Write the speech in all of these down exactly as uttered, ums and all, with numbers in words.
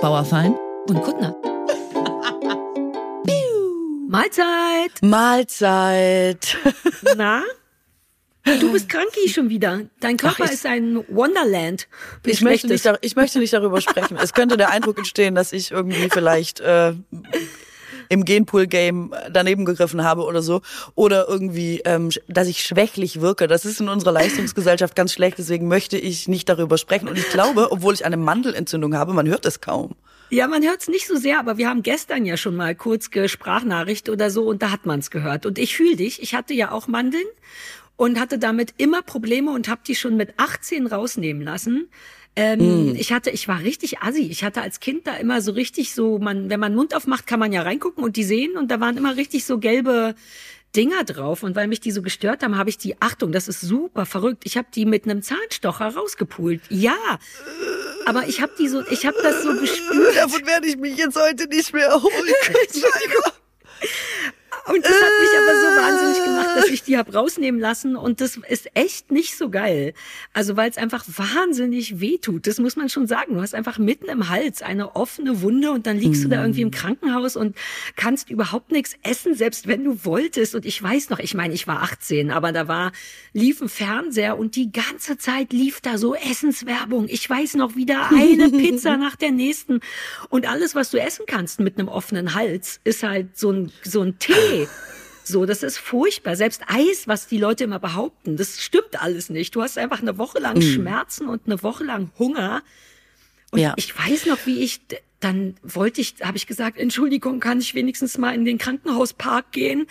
Bauerfeind und Kuttner. Mahlzeit! Mahlzeit! Na? Du bist kranki schon wieder. Dein Körper Ach, ist ein Wonderland. Ich möchte, nicht, ich möchte nicht darüber sprechen. Es könnte der Eindruck entstehen, dass ich irgendwie vielleicht äh, im Genpool-Game daneben gegriffen habe oder so. Oder irgendwie, ähm, dass ich schwächlich wirke. Das ist in unserer Leistungsgesellschaft ganz schlecht. Deswegen möchte ich nicht darüber sprechen. Und ich glaube, obwohl ich eine Mandelentzündung habe, man hört es kaum. Ja, man hört es nicht so sehr, aber wir haben gestern ja schon mal kurz Sprachnachricht oder so und da hat man es gehört. Und ich fühle dich. Ich hatte ja auch Mandeln. Und hatte damit immer Probleme und habe die schon mit achtzehn rausnehmen lassen. Ähm, mm. Ich hatte, ich war richtig assi. Ich hatte als Kind da immer so richtig so, man, wenn man Mund aufmacht, kann man ja reingucken und die sehen. Und da waren immer richtig so gelbe Dinger drauf. Und weil mich die so gestört haben, habe ich die, Achtung, das ist super verrückt. Ich habe die mit einem Zahnstocher rausgepult. Ja, aber ich habe die so, ich habe das so gespürt. Davon werde ich mich jetzt heute nicht mehr erholen können. Und das hat mich aber so wahnsinnig gemacht, dass ich die hab rausnehmen lassen. Und das ist echt nicht so geil. Also weil es einfach wahnsinnig wehtut. Das muss man schon sagen. Du hast einfach mitten im Hals eine offene Wunde und dann liegst mm. du da irgendwie im Krankenhaus und kannst überhaupt nichts essen, selbst wenn du wolltest. Und ich weiß noch, ich meine, ich war achtzehn, aber da war lief ein Fernseher und die ganze Zeit lief da so Essenswerbung. Ich weiß noch, wieder eine Pizza nach der nächsten. Und alles, was du essen kannst mit einem offenen Hals, ist halt so ein, so ein Tee. So, das ist furchtbar. Selbst Eis, was die Leute immer behaupten, das stimmt alles nicht. Du hast einfach eine Woche lang mm. Schmerzen und eine Woche lang Hunger. Und ja. ich weiß noch, wie ich, dann wollte ich, habe ich gesagt, Entschuldigung, kann ich wenigstens mal in den Krankenhauspark gehen?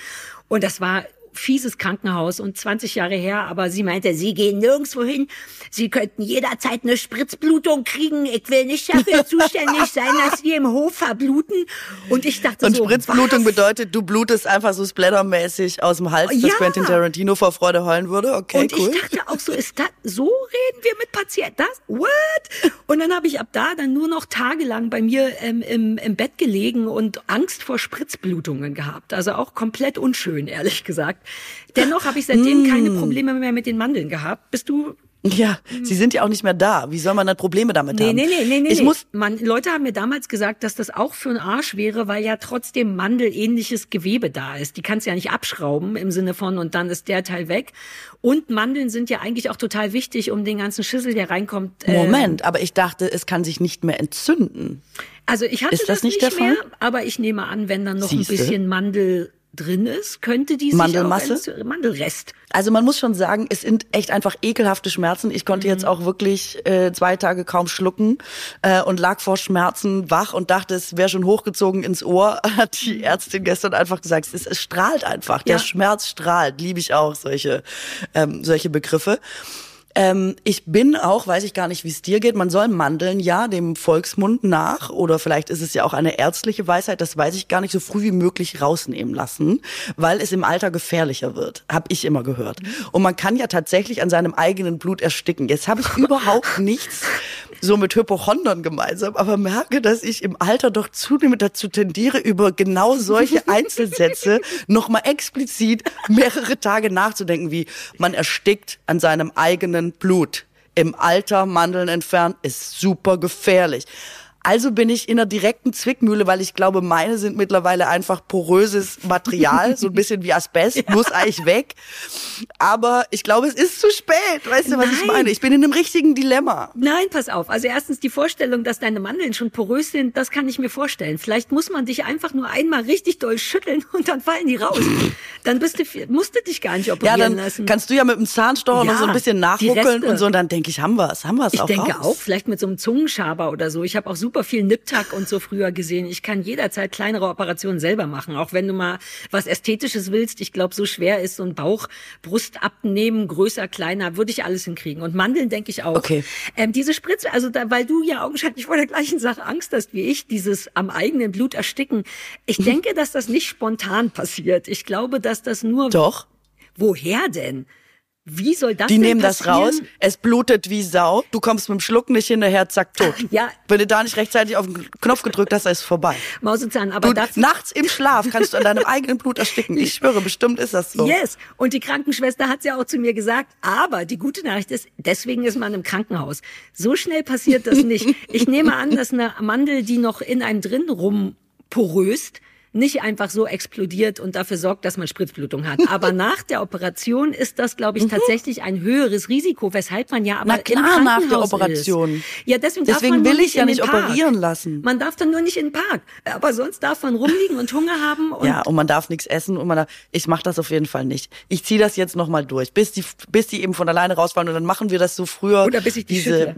Und das war fieses Krankenhaus und zwanzig Jahre her, aber sie meinte, sie gehen nirgendwo hin, sie könnten jederzeit eine Spritzblutung kriegen, ich will nicht dafür zuständig sein, dass wir im Hof verbluten. Und ich dachte und so, und Spritzblutung was? Bedeutet, du blutest einfach so splattermäßig aus dem Hals, ja. dass Quentin Tarantino vor Freude heulen würde, okay, und cool. Und ich dachte auch so, ist das, so reden wir mit Patienten, das, what? Und dann habe ich ab da dann nur noch tagelang bei mir ähm, im, im Bett gelegen und Angst vor Spritzblutungen gehabt, also auch komplett unschön, ehrlich gesagt. Dennoch habe ich seitdem mm. keine Probleme mehr mit den Mandeln gehabt. Bist du? Ja, mm. sie sind ja auch nicht mehr da. Wie soll man dann Probleme damit nee, haben? Nee, nee, nee, nee. Ich nee. Muss man, Leute haben mir damals gesagt, dass das auch für einen Arsch wäre, weil ja trotzdem mandelähnliches Gewebe da ist. Die kannst du ja nicht abschrauben im Sinne von und dann ist der Teil weg. Und Mandeln sind ja eigentlich auch total wichtig, um den ganzen Schissel, der reinkommt. Äh, Moment, aber ich dachte, es kann sich nicht mehr entzünden. Also ich hatte das, das nicht, nicht mehr, aber ich nehme an, wenn dann noch Siehste? ein bisschen Mandel drin ist, könnte die Mandelmasse? sich auch Mandelrest. Also man muss schon sagen, es sind echt einfach ekelhafte Schmerzen. Ich konnte mhm. jetzt auch wirklich äh, zwei Tage kaum schlucken äh, und lag vor Schmerzen wach und dachte, es wäre schon hochgezogen ins Ohr. Hat die Ärztin gestern einfach gesagt, es, ist, es strahlt einfach. Der ja. Schmerz strahlt. Liebe ich auch solche ähm, solche Begriffe. Ähm, ich bin auch, weiß ich gar nicht, wie es dir geht, man soll Mandeln ja dem Volksmund nach, oder vielleicht ist es ja auch eine ärztliche Weisheit, das weiß ich gar nicht, so früh wie möglich rausnehmen lassen, weil es im Alter gefährlicher wird, habe ich immer gehört. Und man kann ja tatsächlich an seinem eigenen Blut ersticken. Jetzt habe ich überhaupt nichts so mit Hypochondern gemeinsam, aber merke, dass ich im Alter doch zunehmend dazu tendiere, über genau solche Einzelsätze nochmal explizit mehrere Tage nachzudenken, wie man erstickt an seinem eigenen Blut. Im Alter Mandeln entfernen ist super gefährlich. Also bin ich in einer direkten Zwickmühle, weil ich glaube, meine sind mittlerweile einfach poröses Material, so ein bisschen wie Asbest, ja. muss eigentlich weg. Aber ich glaube, es ist zu spät, weißt du, was Nein. ich meine? Ich bin in einem richtigen Dilemma. Nein, pass auf. Also erstens die Vorstellung, dass deine Mandeln schon porös sind, das kann ich mir vorstellen. Vielleicht muss man dich einfach nur einmal richtig doll schütteln und dann fallen die raus. Dann bist du, musst du dich gar nicht operieren ja, dann lassen. Kannst du ja mit dem Zahnstocher ja, noch so ein bisschen nachruckeln und so, und dann denke ich, haben wir es, haben wir es auch raus. Ich denke auch, vielleicht mit so einem Zungenschaber oder so. Ich habe auch so super viel Nip-Tuck und so früher gesehen. Ich kann jederzeit kleinere Operationen selber machen, auch wenn du mal was Ästhetisches willst. Ich glaube, so schwer ist so ein Bauch, Brust abnehmen, größer, kleiner, würde ich alles hinkriegen. Und Mandeln denke ich auch. Okay. Ähm, diese Spritze, also da, weil du ja augenscheinlich vor der gleichen Sache Angst hast wie ich, dieses am eigenen Blut ersticken. Ich denke, dass das nicht spontan passiert. Ich glaube, dass das nur... Doch. Woher denn? Wie soll das denn passieren? Die nehmen das raus, es blutet wie Sau, du kommst mit dem Schluck nicht hinterher, zack, tot. Ja. Wenn du da nicht rechtzeitig auf den Knopf gedrückt hast, ist es vorbei. Maus und Zahn, aber du, das... Nachts im Schlaf kannst du an deinem eigenen Blut ersticken. Ich schwöre, bestimmt ist das so. Yes, und die Krankenschwester hat es ja auch zu mir gesagt, aber die gute Nachricht ist, deswegen ist man im Krankenhaus. So schnell passiert das nicht. Ich nehme an, dass eine Mandel, die noch in einem drin rumporöst, nicht einfach so explodiert und dafür sorgt, dass man Spritzblutung hat. Aber nach der Operation ist das, glaube ich, mhm. tatsächlich ein höheres Risiko, weshalb man ja aber Na klar, im Krankenhaus nach der Operation. Ist. Ja, deswegen, deswegen darf man will ich ja nicht operieren lassen. Man darf dann nur nicht in den Park. Aber sonst darf man rumliegen und Hunger haben. Und ja, und man darf nichts essen. Und man darf, ich mache das auf jeden Fall nicht. Ich ziehe das jetzt nochmal durch, bis die, bis die eben von alleine rausfallen. Und dann machen wir das so früher. Oder bis ich die diese,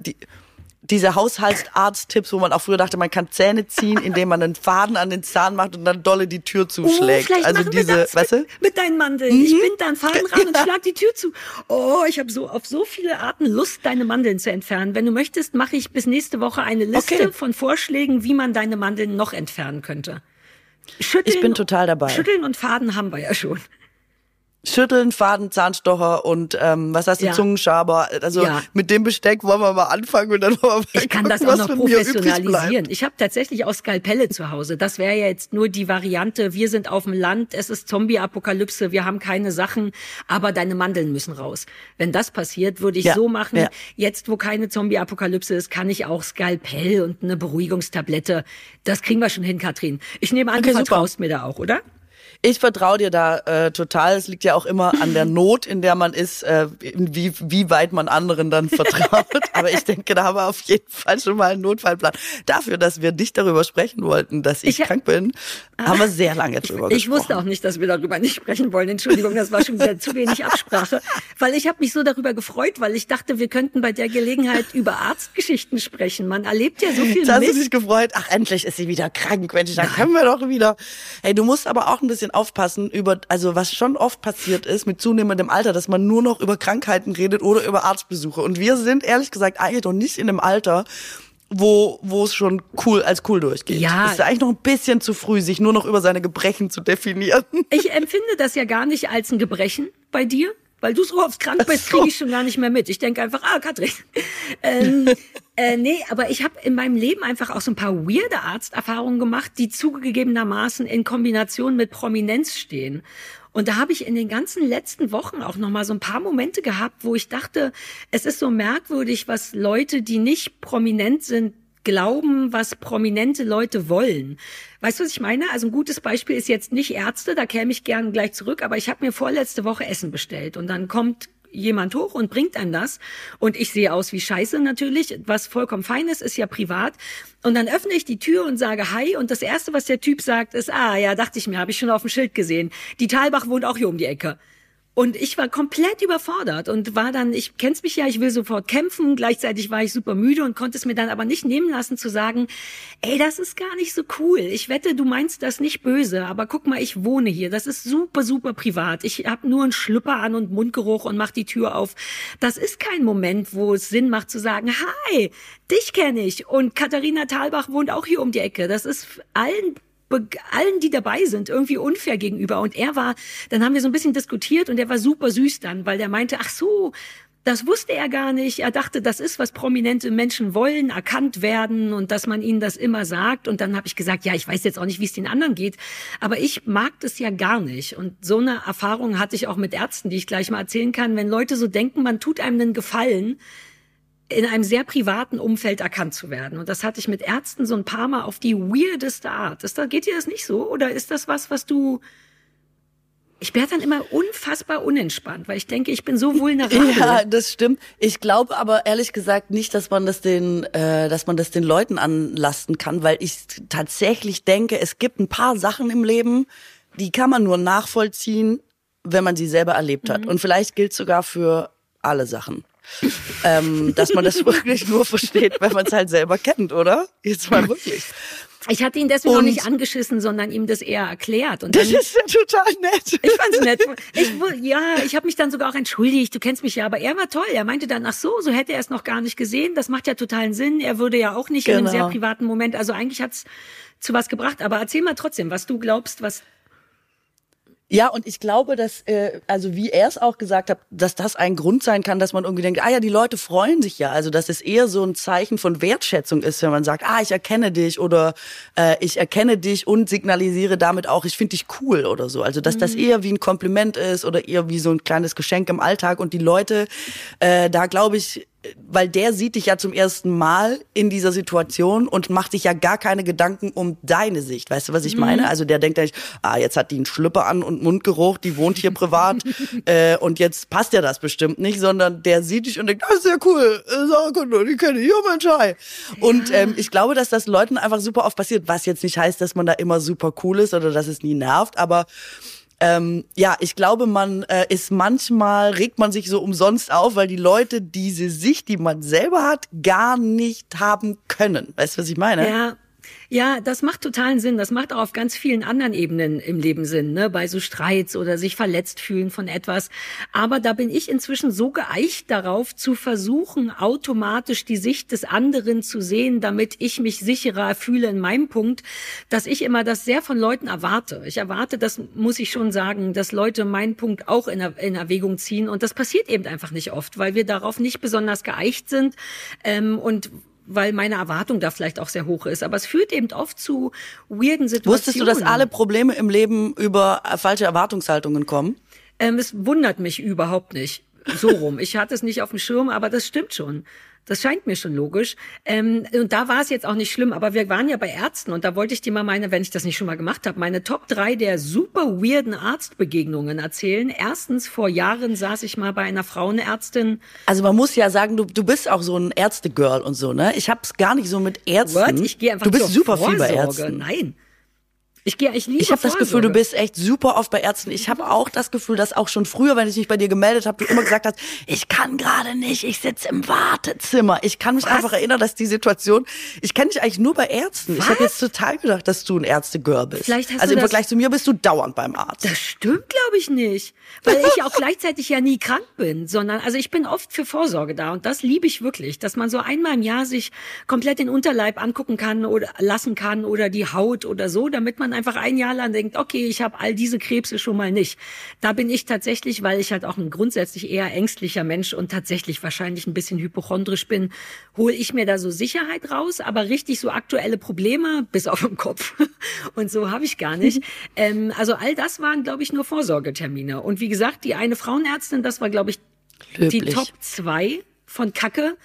Diese Haushaltsarzt-Tipps, wo man auch früher dachte, man kann Zähne ziehen, indem man einen Faden an den Zahn macht und dann dolle die Tür zuschlägt. Oh, vielleicht also machen diese, wir das weißt du? mit, mit deinen Mandeln. Mhm. Ich bin da einen Faden ran ja. und schlag die Tür zu. Oh, ich habe so auf so viele Arten Lust, deine Mandeln zu entfernen. Wenn du möchtest, mache ich bis nächste Woche eine Liste okay. von Vorschlägen, wie man deine Mandeln noch entfernen könnte. Schütteln, ich bin total dabei. Schütteln und Faden haben wir ja schon. Schütteln, Faden, Zahnstocher und ähm, was heißt ja. Zungenschaber. Also ja. mit dem Besteck wollen wir mal anfangen und dann wollen wir mal Ich kann gucken, das auch noch professionalisieren. Ich habe tatsächlich auch Skalpelle zu Hause. Das wäre ja jetzt nur die Variante, wir sind auf dem Land, es ist Zombie-Apokalypse, wir haben keine Sachen, aber deine Mandeln müssen raus. Wenn das passiert, würde ich ja. so machen, ja. jetzt wo keine Zombie-Apokalypse ist, kann ich auch Skalpell und eine Beruhigungstablette. Das kriegen wir schon hin, Katrin. Ich nehme an, okay, du vertraust super. mir da auch, oder? Ich vertraue dir da äh, total. Es liegt ja auch immer an der Not, in der man ist, äh, wie, wie weit man anderen dann vertraut. Aber ich denke, da haben wir auf jeden Fall schon mal einen Notfallplan. Dafür, dass wir nicht darüber sprechen wollten, dass ich, ich krank bin, ah, haben wir sehr lange drüber ich, gesprochen. Ich wusste auch nicht, dass wir darüber nicht sprechen wollen. Entschuldigung, das war schon wieder zu wenig Absprache. Weil ich habe mich so darüber gefreut, weil ich dachte, wir könnten bei der Gelegenheit über Arztgeschichten sprechen. Man erlebt ja so viel Mist. Hast du dich gefreut? Ach, endlich ist sie wieder krank, Mensch, dann können wir doch wieder. Hey, du musst aber auch ein bisschen aufpassen über, also was schon oft passiert ist mit zunehmendem Alter, dass man nur noch über Krankheiten redet oder über Arztbesuche. Und wir sind ehrlich gesagt eigentlich noch nicht in einem Alter, wo wo es schon cool als cool durchgeht. Ja. Es ist eigentlich noch ein bisschen zu früh, sich nur noch über seine Gebrechen zu definieren. Ich empfinde das ja gar nicht als ein Gebrechen bei dir, weil du so oft krank bist, kriege ich schon gar nicht mehr mit. Ich denke einfach, ah, Katrin. Ähm, äh, nee, aber ich habe in meinem Leben einfach auch so ein paar weirde Arzterfahrungen gemacht, die zugegebenermaßen in Kombination mit Prominenz stehen. Und da habe ich in den ganzen letzten Wochen auch noch mal so ein paar Momente gehabt, wo ich dachte, es ist so merkwürdig, was Leute, die nicht prominent sind, glauben, was prominente Leute wollen. Weißt du, was ich meine? Also ein gutes Beispiel ist jetzt nicht Ärzte, da käme ich gern gleich zurück, aber ich habe mir vorletzte Woche Essen bestellt und dann kommt jemand hoch und bringt einem das und ich sehe aus wie Scheiße natürlich, was vollkommen fein ist, ist ja privat und dann öffne ich die Tür und sage Hi und das Erste, was der Typ sagt, ist, ah ja, dachte ich mir, habe ich schon auf dem Schild gesehen, die Thalbach wohnt auch hier um die Ecke. Und ich war komplett überfordert und war dann, ich kenn's mich ja, ich will sofort kämpfen, gleichzeitig war ich super müde und konnte es mir dann aber nicht nehmen lassen zu sagen, ey, das ist gar nicht so cool, ich wette, du meinst das nicht böse, aber guck mal, ich wohne hier, das ist super, super privat, ich habe nur einen Schlüpper an und Mundgeruch und mach die Tür auf, das ist kein Moment, wo es Sinn macht zu sagen, hi, dich kenne ich und Katharina Thalbach wohnt auch hier um die Ecke, das ist allen allen, die dabei sind, irgendwie unfair gegenüber. Und er war, dann haben wir so ein bisschen diskutiert und er war super süß dann, weil der meinte, ach so, das wusste er gar nicht. Er dachte, das ist, was prominente Menschen wollen, erkannt werden und dass man ihnen das immer sagt. Und dann habe ich gesagt, ja, ich weiß jetzt auch nicht, wie es den anderen geht, aber ich mag das ja gar nicht. Und so eine Erfahrung hatte ich auch mit Ärzten, die ich gleich mal erzählen kann. Wenn Leute so denken, man tut einem einen Gefallen, in einem sehr privaten Umfeld erkannt zu werden. Und das hatte ich mit Ärzten so ein paar Mal auf die weirdeste Art. Ist das, geht dir das nicht so? Oder ist das was, was du... Ich werde dann immer unfassbar unentspannt, weil ich denke, ich bin so vulnerabel. Ja, das stimmt. Ich glaube aber ehrlich gesagt nicht, dass man das den, äh, dass man das den Leuten anlasten kann, weil ich tatsächlich denke, es gibt ein paar Sachen im Leben, die kann man nur nachvollziehen, wenn man sie selber erlebt hat. Mhm. Und vielleicht gilt sogar für alle Sachen. ähm, dass man das wirklich nur versteht, wenn man es halt selber kennt, oder? Jetzt mal wirklich. Ich hatte ihn deswegen auch nicht angeschissen, sondern ihm das eher erklärt. Und das dann, ist ja total nett. Ich fand's nett. Ich, ja, ich habe mich dann sogar auch entschuldigt, du kennst mich ja, aber er war toll. Er meinte dann, ach so, so hätte er es noch gar nicht gesehen. Das macht ja totalen Sinn. Er würde ja auch nicht genau. in einem sehr privaten Moment, also eigentlich hat's zu was gebracht. Aber erzähl mal trotzdem, was du glaubst, was... Ja, und ich glaube, dass, äh, also wie er es auch gesagt hat, dass das ein Grund sein kann, dass man irgendwie denkt, ah ja, die Leute freuen sich ja. Also dass es eher so ein Zeichen von Wertschätzung ist, wenn man sagt, ah, ich erkenne dich oder äh, ich erkenne dich und signalisiere damit auch, ich finde dich cool oder so. Also dass mhm. das eher wie ein Kompliment ist oder eher wie so ein kleines Geschenk im Alltag. Und die Leute, äh, da glaube ich, weil der sieht dich ja zum ersten Mal in dieser Situation und macht sich ja gar keine Gedanken um deine Sicht. Weißt du, was ich meine? Also der denkt ja nicht, ah, jetzt hat die einen Schlüpper an und Mundgeruch, die wohnt hier privat äh, und jetzt passt ja das bestimmt nicht, sondern der sieht dich und denkt, das ist ja cool, Sarah Kuttner, die kenne ich, ja Mensch, hi. Und ähm, ich glaube, dass das Leuten einfach super oft passiert, was jetzt nicht heißt, dass man da immer super cool ist oder dass es nie nervt, aber Ähm, ja, ich glaube, man äh, ist manchmal, regt man sich so umsonst auf, weil die Leute diese Sicht, die man selber hat, gar nicht haben können. Weißt du, was ich meine? Ja. Ja, das macht totalen Sinn. Das macht auch auf ganz vielen anderen Ebenen im Leben Sinn, ne? Bei so Streits oder sich verletzt fühlen von etwas. Aber da bin ich inzwischen so geeicht darauf, zu versuchen, automatisch die Sicht des anderen zu sehen, damit ich mich sicherer fühle in meinem Punkt, dass ich immer das sehr von Leuten erwarte. Ich erwarte, das muss ich schon sagen, dass Leute meinen Punkt auch in, er- in Erwägung ziehen. Und das passiert eben einfach nicht oft, weil wir darauf nicht besonders geeicht sind, ähm, und weil meine Erwartung da vielleicht auch sehr hoch ist. Aber es führt eben oft zu weirden Situationen. Wusstest du, dass alle Probleme im Leben über falsche Erwartungshaltungen kommen? Ähm, es wundert mich überhaupt nicht. So rum. Ich hatte es nicht auf dem Schirm, aber das stimmt schon. Das scheint mir schon logisch. Ähm, und da war es jetzt auch nicht schlimm, aber wir waren ja bei Ärzten und da wollte ich dir mal meine, wenn ich das nicht schon mal gemacht habe, meine Top drei der super weirden Arztbegegnungen erzählen. Erstens, vor Jahren saß ich mal bei einer Frauenärztin. Also man muss ja sagen, du, du bist auch so ein Ärztegirl und so, ne? Ich hab's gar nicht so mit Ärzten. What? Ich gehe einfach du bist super Vorsorge. Viel bei Ärzten. Nein. Ich gehe, ich liebe Ich habe das Gefühl, du bist echt super oft bei Ärzten. Ich habe auch das Gefühl, dass auch schon früher, wenn ich mich bei dir gemeldet habe, du immer gesagt hast, ich kann gerade nicht, ich sitze im Wartezimmer. Ich kann mich Was? einfach erinnern, dass die Situation, ich kenne dich eigentlich nur bei Ärzten. Was? Ich habe jetzt total gedacht, dass du ein Ärzte-Girl bist. Vielleicht hast also du im Vergleich zu mir bist du dauernd beim Arzt. Das stimmt, glaube ich, nicht. Weil ich auch gleichzeitig ja nie krank bin, sondern, also ich bin oft für Vorsorge da und das liebe ich wirklich, dass man so einmal im Jahr sich komplett den Unterleib angucken kann oder lassen kann oder die Haut oder so, damit man einfach ein Jahr lang denkt, okay, ich habe all diese Krebse schon mal nicht. Da bin ich tatsächlich, weil ich halt auch ein grundsätzlich eher ängstlicher Mensch und tatsächlich wahrscheinlich ein bisschen hypochondrisch bin, hole ich mir da so Sicherheit raus, aber richtig so aktuelle Probleme, bis auf den Kopf. Und so habe ich gar nicht. ähm, also all das waren, glaube ich, nur Vorsorgetermine. Und wie gesagt, die eine Frauenärztin, das war, glaube ich, Löblich. die Top zwei von Kacke.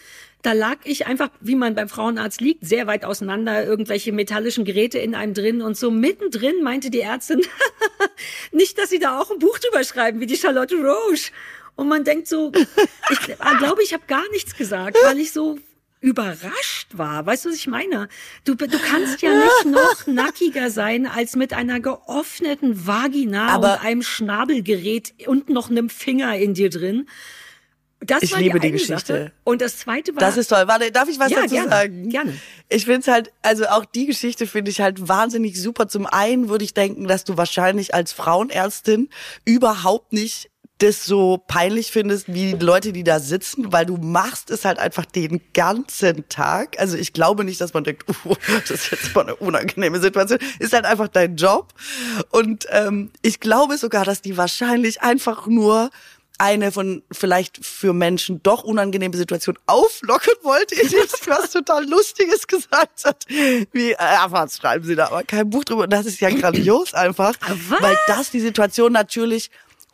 Da lag ich einfach, wie man beim Frauenarzt liegt, sehr weit auseinander, irgendwelche metallischen Geräte in einem drin und so mittendrin meinte die Ärztin, nicht, dass sie da auch ein Buch drüber schreiben, wie die Charlotte Roche. Und man denkt so, ich glaube, ich habe gar nichts gesagt, weil ich so überrascht war. Weißt du, was ich meine? Du, du kannst ja nicht noch nackiger sein, als mit einer geöffneten Vagina Aber und einem Schnabelgerät und noch einem Finger in dir drin. Das ich war liebe die, die Geschichte. Sache. Und das zweite war... Das ist toll. Warte, darf ich was ja, dazu gerne, sagen? Gerne. Ich finde es halt, also auch die Geschichte finde ich halt wahnsinnig super. Zum einen würde ich denken, dass du wahrscheinlich als Frauenärztin überhaupt nicht das so peinlich findest, wie die Leute, die da sitzen, weil du machst es halt einfach den ganzen Tag. Also ich glaube nicht, dass man denkt, uh, das ist jetzt mal eine unangenehme Situation. Ist halt einfach dein Job. Und ähm, ich glaube sogar, dass die wahrscheinlich einfach nur... eine von vielleicht für Menschen doch unangenehme Situation auflocken wollte, indem sie was total Lustiges gesagt hat. Wie, äh, was schreiben Sie da? Aber kein Buch drüber. Und das ist ja grandios einfach, was? Weil das die Situation natürlich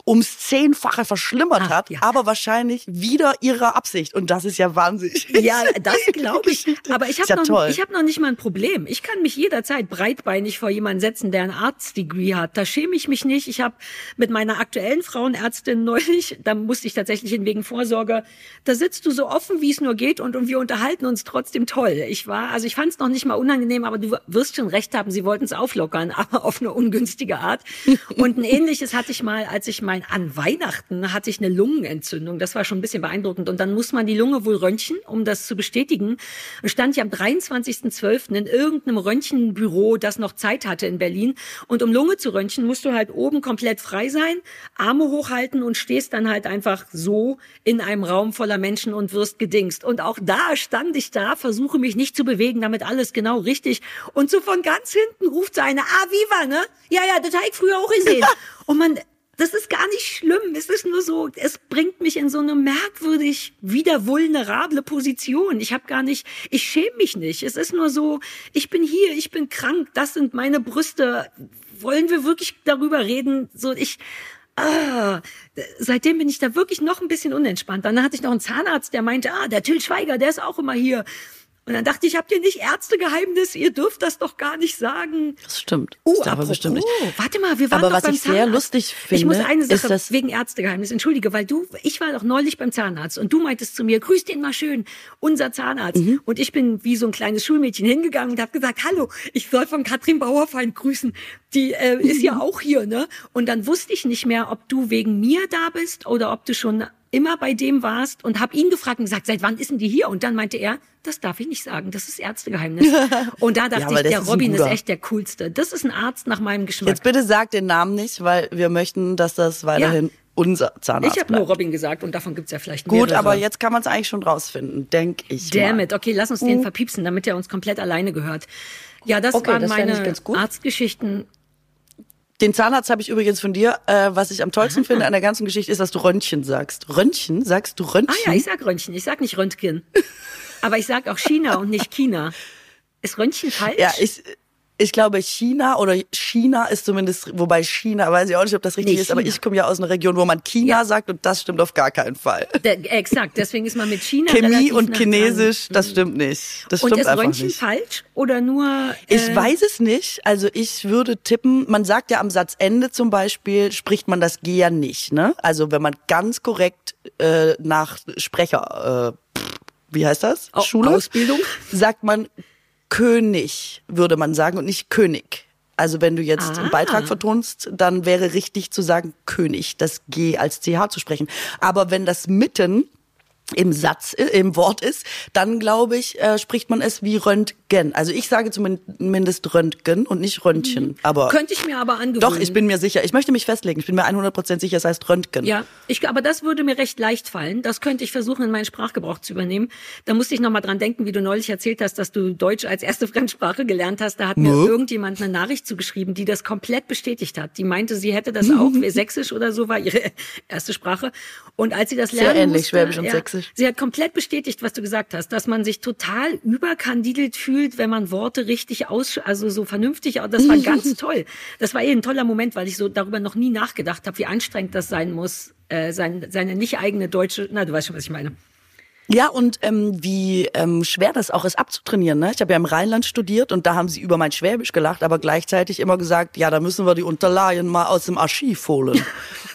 ums Zehnfache verschlimmert Ach, hat, ja. aber wahrscheinlich wieder ihrer Absicht. Und das ist ja wahnsinnig. Ja, das glaube ich. Aber ich habe ja noch, ich hab noch nicht mal ein Problem. Ich kann mich jederzeit breitbeinig vor jemanden setzen, der ein Arztdegree hat. Da schäme ich mich nicht. Ich habe mit meiner aktuellen Frauenärztin neulich, da musste ich tatsächlich hin wegen Vorsorge, da sitzt du so offen, wie es nur geht und, und wir unterhalten uns trotzdem toll. Ich war, also ich fand es noch nicht mal unangenehm, aber du wirst schon recht haben, sie wollten es auflockern, aber auf eine ungünstige Art. Und ein ähnliches hatte ich mal, als ich mal Mal an Weihnachten hatte ich eine Lungenentzündung. Das war schon ein bisschen beeindruckend. Und dann muss man die Lunge wohl röntgen, um das zu bestätigen. Stand ich am dreiundzwanzigsten zwölften in irgendeinem Röntgenbüro, das noch Zeit hatte in Berlin. Und um Lunge zu röntgen, musst du halt oben komplett frei sein, Arme hochhalten und stehst dann halt einfach so in einem Raum voller Menschen und wirst gedingst. Und auch da stand ich da, versuche mich nicht zu bewegen, damit alles genau richtig. Und so von ganz hinten ruft so eine, ah, viva, ne? Ja, ja, das habe ich früher auch gesehen. Und man, das ist gar nicht schlimm. Es ist nur so, es bringt mich in so eine merkwürdig wieder vulnerable Position. Ich habe gar nicht, ich schäme mich nicht. Es ist nur so, ich bin hier, ich bin krank, das sind meine Brüste. Wollen wir wirklich darüber reden? So, ich, ah, seitdem bin ich da wirklich noch ein bisschen unentspannt. Dann hatte ich noch einen Zahnarzt, der meinte, ah, der Till Schweiger, der ist auch immer hier. Und dann dachte ich, habt ihr nicht Ärztegeheimnis? Ihr dürft das doch gar nicht sagen. Das stimmt. Oh, das apropos, bestimmt nicht. Warte mal, wir waren aber doch was beim ich Zahnarzt. Sehr lustig finde, ich muss eine Sache, ist das wegen Ärztegeheimnis, entschuldige, weil du, ich war doch neulich beim Zahnarzt und du meintest zu mir, grüß den mal schön, unser Zahnarzt. Mhm. Und ich bin wie so ein kleines Schulmädchen hingegangen und habe gesagt, hallo, ich soll von Katrin Bauerfeind grüßen. Die äh, ist ja auch hier, ne? Und dann wusste ich nicht mehr, ob du wegen mir da bist oder ob du schon immer bei dem warst und habe ihn gefragt und gesagt, seit wann ist denn die hier? Und dann meinte er, das darf ich nicht sagen, das ist Ärztegeheimnis. Und da dachte ja, ich, der ist Robin ist echt der Coolste. Das ist ein Arzt nach meinem Geschmack. Jetzt bitte sag den Namen nicht, weil wir möchten, dass das weiterhin ja. unser Zahnarzt bleibt. Ich habe nur Robin gesagt und davon gibt's ja vielleicht mehrere. Gut, aber jetzt kann man es eigentlich schon rausfinden, denk ich Damn mal. It, okay, lass uns uh. den verpiepsen, damit er uns komplett alleine gehört. Ja, das okay, waren das meine Arztgeschichten. Den Zahnarzt habe ich übrigens von dir. Äh, was ich am tollsten Aha. finde an der ganzen Geschichte ist, dass du Röntgen sagst. Röntgen? Sagst du Röntgen? Ah ja, ich sag Röntgen. Ich sag nicht Röntgen. Aber ich sag auch China und nicht China. Ist Röntgen falsch? Ja, ich, ich glaube China oder China ist zumindest, wobei China, weiß ich auch nicht, ob das richtig nee, ist, aber ich komme ja aus einer Region, wo man China ja. sagt und das stimmt auf gar keinen Fall. De, exakt, deswegen ist man mit China Chemie und Chinesisch, dran. Das stimmt nicht. Das und stimmt ist einfach Röntgen nicht. Falsch oder nur... Äh ich weiß es nicht, also ich würde tippen, man sagt ja am Satzende zum Beispiel, spricht man das G ja nicht, ne? Also wenn man ganz korrekt äh, nach Sprecher, äh, wie heißt das? Oh, Schule? Ausbildung? Sagt man... König, würde man sagen, und nicht König. Also wenn du jetzt ah. einen Beitrag vertonst, dann wäre richtig zu sagen König, das G als C H zu sprechen. Aber wenn das mitten im Satz, im Wort ist, dann glaube ich, äh, spricht man es wie Röntgen. Also ich sage zumindest Röntgen und nicht Röntgen. Mhm. Aber könnte ich mir aber angewöhnen. Doch, ich bin mir sicher. Ich möchte mich festlegen. Ich bin mir hundert Prozent sicher, es heißt Röntgen. Ja, ich, aber das würde mir recht leicht fallen. Das könnte ich versuchen, in meinen Sprachgebrauch zu übernehmen. Da musste ich nochmal dran denken, wie du neulich erzählt hast, dass du Deutsch als erste Fremdsprache gelernt hast. Da hat mhm. mir irgendjemand eine Nachricht zugeschrieben, die das komplett bestätigt hat. Die meinte, sie hätte das auch. Sächsisch oder so war ihre erste Sprache. Und als sie das lernen musste... Sehr ähnlich, Schwäbisch und Sächsisch. Sie hat komplett bestätigt, was du gesagt hast, dass man sich total überkandidelt fühlt, wenn man Worte richtig aus, also so vernünftig, das war ganz toll. Das war eh ein toller Moment, weil ich so darüber noch nie nachgedacht habe, wie anstrengend das sein muss, äh, sein, seine nicht eigene deutsche, na, du weißt schon, was ich meine. Ja, und ähm, wie ähm, schwer das auch ist abzutrainieren. Ne? Ich habe ja im Rheinland studiert und da haben sie über mein Schwäbisch gelacht, aber gleichzeitig immer gesagt, ja, da müssen wir die Unterlagen mal aus dem Archiv holen.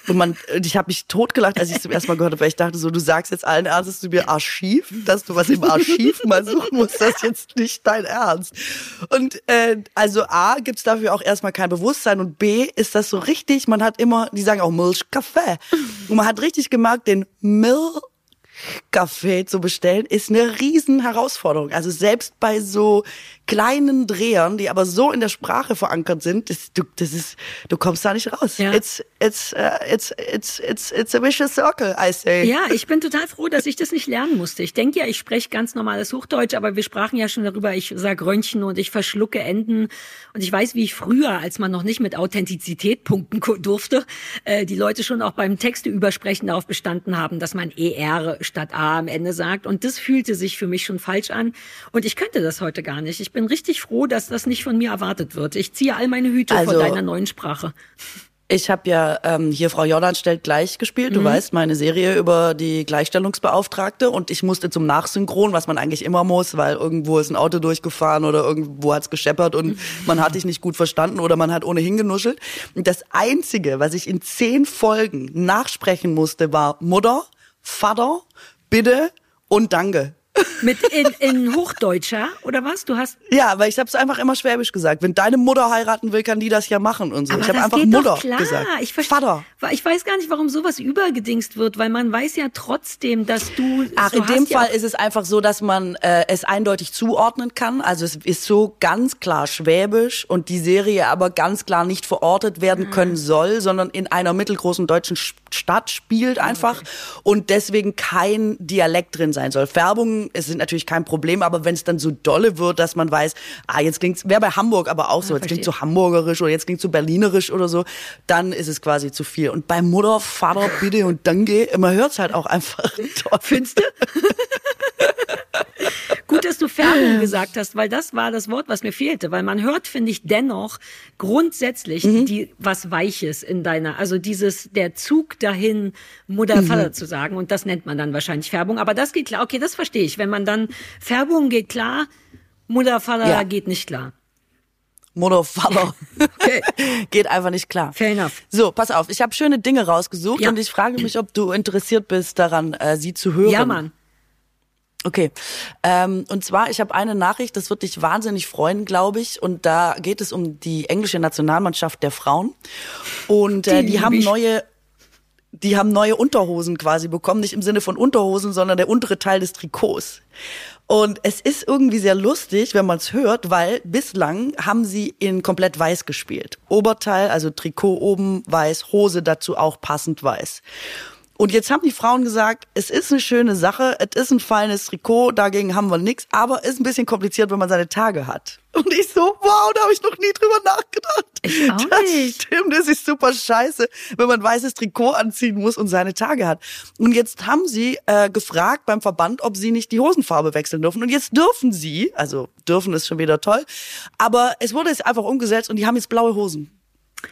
Und man, ich habe mich totgelacht, als ich es zum ersten Mal gehört habe, weil ich dachte so, du sagst jetzt allen Ernstes zu mir Archiv, dass du was im Archiv mal suchen musst, das ist jetzt nicht dein Ernst. Und äh, also A, gibt's dafür auch erstmal kein Bewusstsein und B, ist das so richtig, man hat immer, die sagen auch Milchkaffee und man hat richtig gemerkt, den Milch Kaffee zu bestellen, ist eine riesen Herausforderung. Also selbst bei so kleinen Drehern, die aber so in der Sprache verankert sind, das, du, das ist, du kommst da nicht raus. Ja. It's, it's, uh, it's, it's, it's, it's a vicious circle, I say. Ja, ich bin total froh, dass ich das nicht lernen musste. Ich denke ja, ich spreche ganz normales Hochdeutsch, aber wir sprachen ja schon darüber, ich sage Röntgen und ich verschlucke Enden. Und ich weiß, wie ich früher, als man noch nicht mit Authentizität punkten durfte, die Leute schon auch beim Texte übersprechen darauf bestanden haben, dass man E R statt A am Ende sagt. Und das fühlte sich für mich schon falsch an. Und ich könnte das heute gar nicht. Ich bin richtig froh, dass das nicht von mir erwartet wird. Ich ziehe all meine Hüte also, vor deiner neuen Sprache. Ich habe ja ähm, hier Frau Jordan stellt gleich gespielt. Du mhm. weißt, meine Serie über die Gleichstellungsbeauftragte. Und ich musste zum Nachsynchron, was man eigentlich immer muss, weil irgendwo ist ein Auto durchgefahren oder irgendwo hat's gescheppert und mhm. man hat dich nicht gut verstanden oder man hat ohnehin genuschelt. Und das Einzige, was ich in zehn Folgen nachsprechen musste, war Mutter, Vater, bitte und danke. Mit in, in Hochdeutscher oder was? Du hast ja, weil ich habe es einfach immer Schwäbisch gesagt. Wenn deine Mutter heiraten will, kann die das ja machen und so. Aber ich habe einfach Mutter klar. gesagt. Ich Vater. Ich weiß gar nicht, warum sowas übergedingst wird, weil man weiß ja trotzdem, dass du. Ach, so in dem Fall ja ist es einfach so, dass man äh, es eindeutig zuordnen kann. Also es ist so ganz klar Schwäbisch und die Serie aber ganz klar nicht verortet werden können soll, sondern in einer mittelgroßen deutschen Stadt spielt einfach okay. und deswegen kein Dialekt drin sein soll. Färbungen es sind natürlich kein Problem, aber wenn es dann so dolle wird, dass man weiß, ah, jetzt klingt's, wäre bei Hamburg aber auch so, jetzt klingt so hamburgerisch oder jetzt klingt so berlinerisch oder so, dann ist es quasi zu viel. Und bei Mutter, Vater, bitte und danke, man hört's halt auch einfach. Findest du? Gut, dass du Färbung gesagt hast, weil das war das Wort, was mir fehlte. Weil man hört, finde ich, dennoch grundsätzlich mhm. die, was Weiches in deiner, also dieses, der Zug dahin, Mutter, Vater mhm. zu sagen. Und das nennt man dann wahrscheinlich Färbung. Aber das geht klar. Okay, das verstehe ich. Wenn man dann, Färbung geht klar, Mutter, Vater ja. geht nicht klar. Mutter, Vater okay. geht einfach nicht klar. Fair enough. So, pass auf. Ich habe schöne Dinge rausgesucht ja. und ich frage mich, ob du interessiert bist daran, äh, sie zu hören. Ja, Mann. Okay, ähm, und zwar, ich habe eine Nachricht, das wird dich wahnsinnig freuen, glaube ich. Und da geht es um die englische Nationalmannschaft der Frauen. Und äh, die, die haben neue... die haben neue Unterhosen quasi bekommen, nicht im Sinne von Unterhosen, sondern der untere Teil des Trikots. Und es ist irgendwie sehr lustig, wenn man es hört, weil bislang haben sie in komplett weiß gespielt. Oberteil, also Trikot oben weiß, Hose dazu auch passend weiß. Und jetzt haben die Frauen gesagt, es ist eine schöne Sache, es ist ein feines Trikot, dagegen haben wir nichts, aber ist ein bisschen kompliziert, wenn man seine Tage hat. Und ich so, wow, da habe ich noch nie drüber nachgedacht. Ich auch das nicht. Stimmt, das ist super scheiße, wenn man weißes Trikot anziehen muss und seine Tage hat. Und jetzt haben sie äh, gefragt beim Verband, ob sie nicht die Hosenfarbe wechseln dürfen. Und jetzt dürfen sie, also dürfen ist schon wieder toll, aber es wurde jetzt einfach umgesetzt und die haben jetzt blaue Hosen.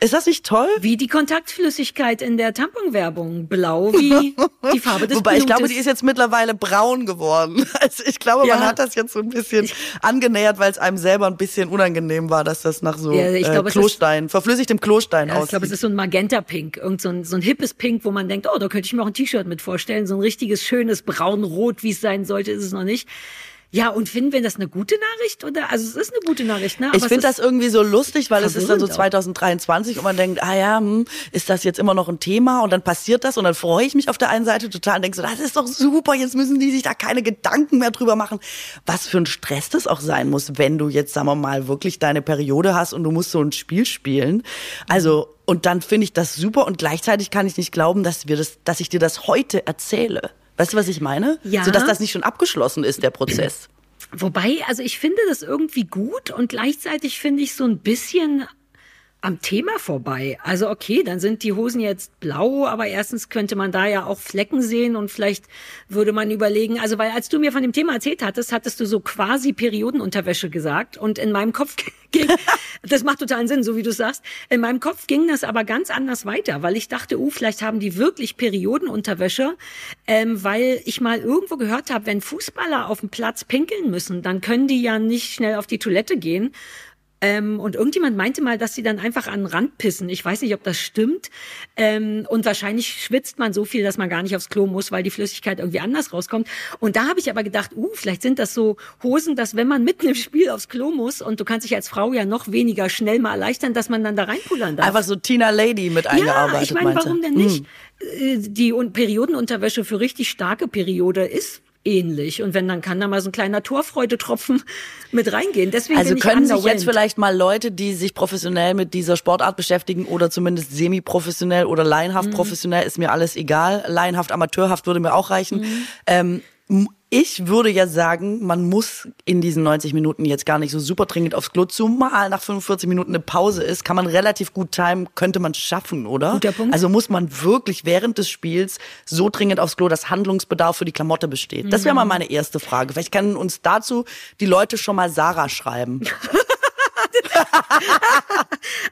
Ist das nicht toll? Wie die Kontaktflüssigkeit in der Tamponwerbung. Blau wie die Farbe des Wobei, Blutes. Ich glaube, die ist jetzt mittlerweile braun geworden. Also ich glaube, ja. man hat das jetzt so ein bisschen angenähert, weil es einem selber ein bisschen unangenehm war, dass das nach so ja, ich äh, glaube, Klostein, ist, verflüssigtem Klostein ja, aussieht. Ich glaube, es ist so ein Magenta-Pink. Irgend so ein, so ein hippes Pink, wo man denkt, oh, da könnte ich mir auch ein T-Shirt mit vorstellen. So ein richtiges, schönes Braun-Rot, wie es sein sollte, ist es noch nicht. Ja, und finden wir das eine gute Nachricht? Oder? Also es ist eine gute Nachricht, ne? Aber ich finde das irgendwie so lustig, weil es ist dann so zwanzig dreiundzwanzig und man denkt, ah ja, hm, ist das jetzt immer noch ein Thema? Und dann passiert das und dann freue ich mich auf der einen Seite total und denke so, das ist doch super, jetzt müssen die sich da keine Gedanken mehr drüber machen. Was für ein Stress das auch sein muss, wenn du jetzt, sagen wir mal, wirklich deine Periode hast und du musst so ein Spiel spielen. Also, und dann finde ich das super und gleichzeitig kann ich nicht glauben, dass wir das, dass ich dir das heute erzähle. Weißt du, was ich meine? Ja. So, dass das nicht schon abgeschlossen ist, der Prozess. Wobei, also ich finde das irgendwie gut und gleichzeitig finde ich so ein bisschen am Thema vorbei. Also okay, dann sind die Hosen jetzt blau, aber erstens könnte man da ja auch Flecken sehen und vielleicht würde man überlegen, also weil als du mir von dem Thema erzählt hattest, hattest du so quasi Periodenunterwäsche gesagt und in meinem Kopf ging, das macht totalen Sinn, so wie du es sagst, in meinem Kopf ging das aber ganz anders weiter, weil ich dachte, uh, vielleicht haben die wirklich Periodenunterwäsche, ähm, weil ich mal irgendwo gehört habe, wenn Fußballer auf dem Platz pinkeln müssen, dann können die ja nicht schnell auf die Toilette gehen. Ähm, und irgendjemand meinte mal, dass sie dann einfach an den Rand pissen. Ich weiß nicht, ob das stimmt. Ähm, und wahrscheinlich schwitzt man so viel, dass man gar nicht aufs Klo muss, weil die Flüssigkeit irgendwie anders rauskommt. Und da habe ich aber gedacht, uh, vielleicht sind das so Hosen, dass wenn man mitten im Spiel aufs Klo muss, und du kannst dich als Frau ja noch weniger schnell mal erleichtern, dass man dann da reinpullern darf. Einfach so Tina Lady mit eingearbeitet. Ja, ich meine, warum denn nicht? Mm. Die Periodenunterwäsche für richtig starke Periode ist ähnlich. Und wenn, dann kann da mal so ein kleiner Torfreudetropfen mit reingehen. Deswegen also können sich jetzt vielleicht mal Leute, die sich professionell mit dieser Sportart beschäftigen oder zumindest semi-professionell oder laienhaft mhm. professionell, ist mir alles egal. Laienhaft, amateurhaft würde mir auch reichen. Mhm. Ähm, ich würde ja sagen, man muss in diesen neunzig Minuten jetzt gar nicht so super dringend aufs Klo, zumal nach fünfundvierzig Minuten eine Pause ist, kann man relativ gut timen, könnte man schaffen, oder? Guter Punkt. Also muss man wirklich während des Spiels so dringend aufs Klo, dass Handlungsbedarf für die Klamotte besteht. Mhm. Das wäre mal meine erste Frage. Vielleicht können uns dazu die Leute schon mal Sarah schreiben.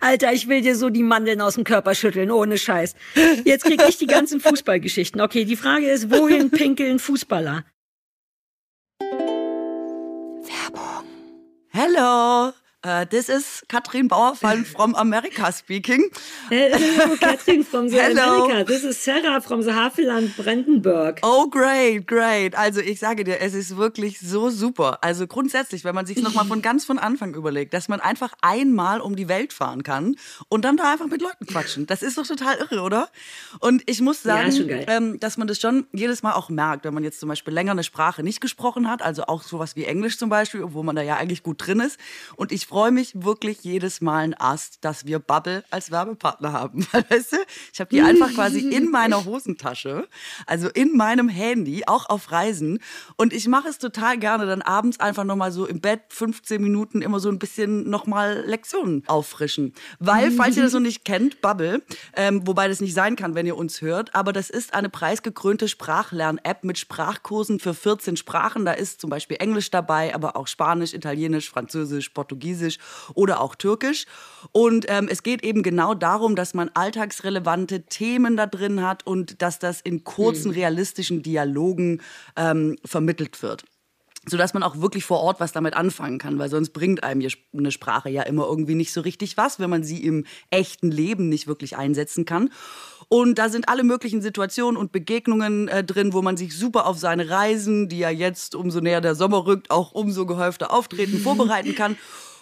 Alter, ich will dir so die Mandeln aus dem Körper schütteln, ohne Scheiß. Jetzt kriege ich die ganzen Fußballgeschichten. Okay, die Frage ist, wohin pinkeln Fußballer? Werbung. Hallo, Uh, this is Katrin Bauerfeind from America speaking. Hello, Katrin from the Hello. America. This is Sarah from the Havelland Brandenburg. Oh, great, great. Also ich sage dir, es ist wirklich so super. Also grundsätzlich, wenn man sich noch mal von ganz von Anfang überlegt, dass man einfach einmal um die Welt fahren kann und dann da einfach mit Leuten quatschen. Das ist doch total irre, oder? Und ich muss sagen, ja, ähm, dass man das schon jedes Mal auch merkt, wenn man jetzt zum Beispiel länger eine Sprache nicht gesprochen hat, also auch sowas wie Englisch zum Beispiel, obwohl man da ja eigentlich gut drin ist. Und ich Ich freue mich wirklich jedes Mal ein Ast, dass wir Babbel als Werbepartner haben. Weißt du? Ich habe die einfach quasi in meiner Hosentasche, also in meinem Handy, auch auf Reisen. Und ich mache es total gerne, dann abends einfach nochmal so im Bett fünfzehn Minuten immer so ein bisschen nochmal Lektionen auffrischen. Weil, falls ihr das noch nicht kennt, Babbel, ähm, wobei das nicht sein kann, wenn ihr uns hört, aber das ist eine preisgekrönte Sprachlern-App mit Sprachkursen für vierzehn Sprachen. Da ist zum Beispiel Englisch dabei, aber auch Spanisch, Italienisch, Französisch, Portugiesisch oder auch Türkisch. Und ähm, es geht eben genau darum, dass man alltagsrelevante Themen da drin hat und dass das in kurzen, realistischen Dialogen ähm, vermittelt wird. Sodass man auch wirklich vor Ort was damit anfangen kann, weil sonst bringt einem eine Sprache ja immer irgendwie nicht so richtig was, wenn man sie im echten Leben nicht wirklich einsetzen kann. Und da sind alle möglichen Situationen und Begegnungen äh, drin, wo man sich super auf seine Reisen, die ja jetzt umso näher der Sommer rückt, auch umso gehäufter auftreten, vorbereiten kann.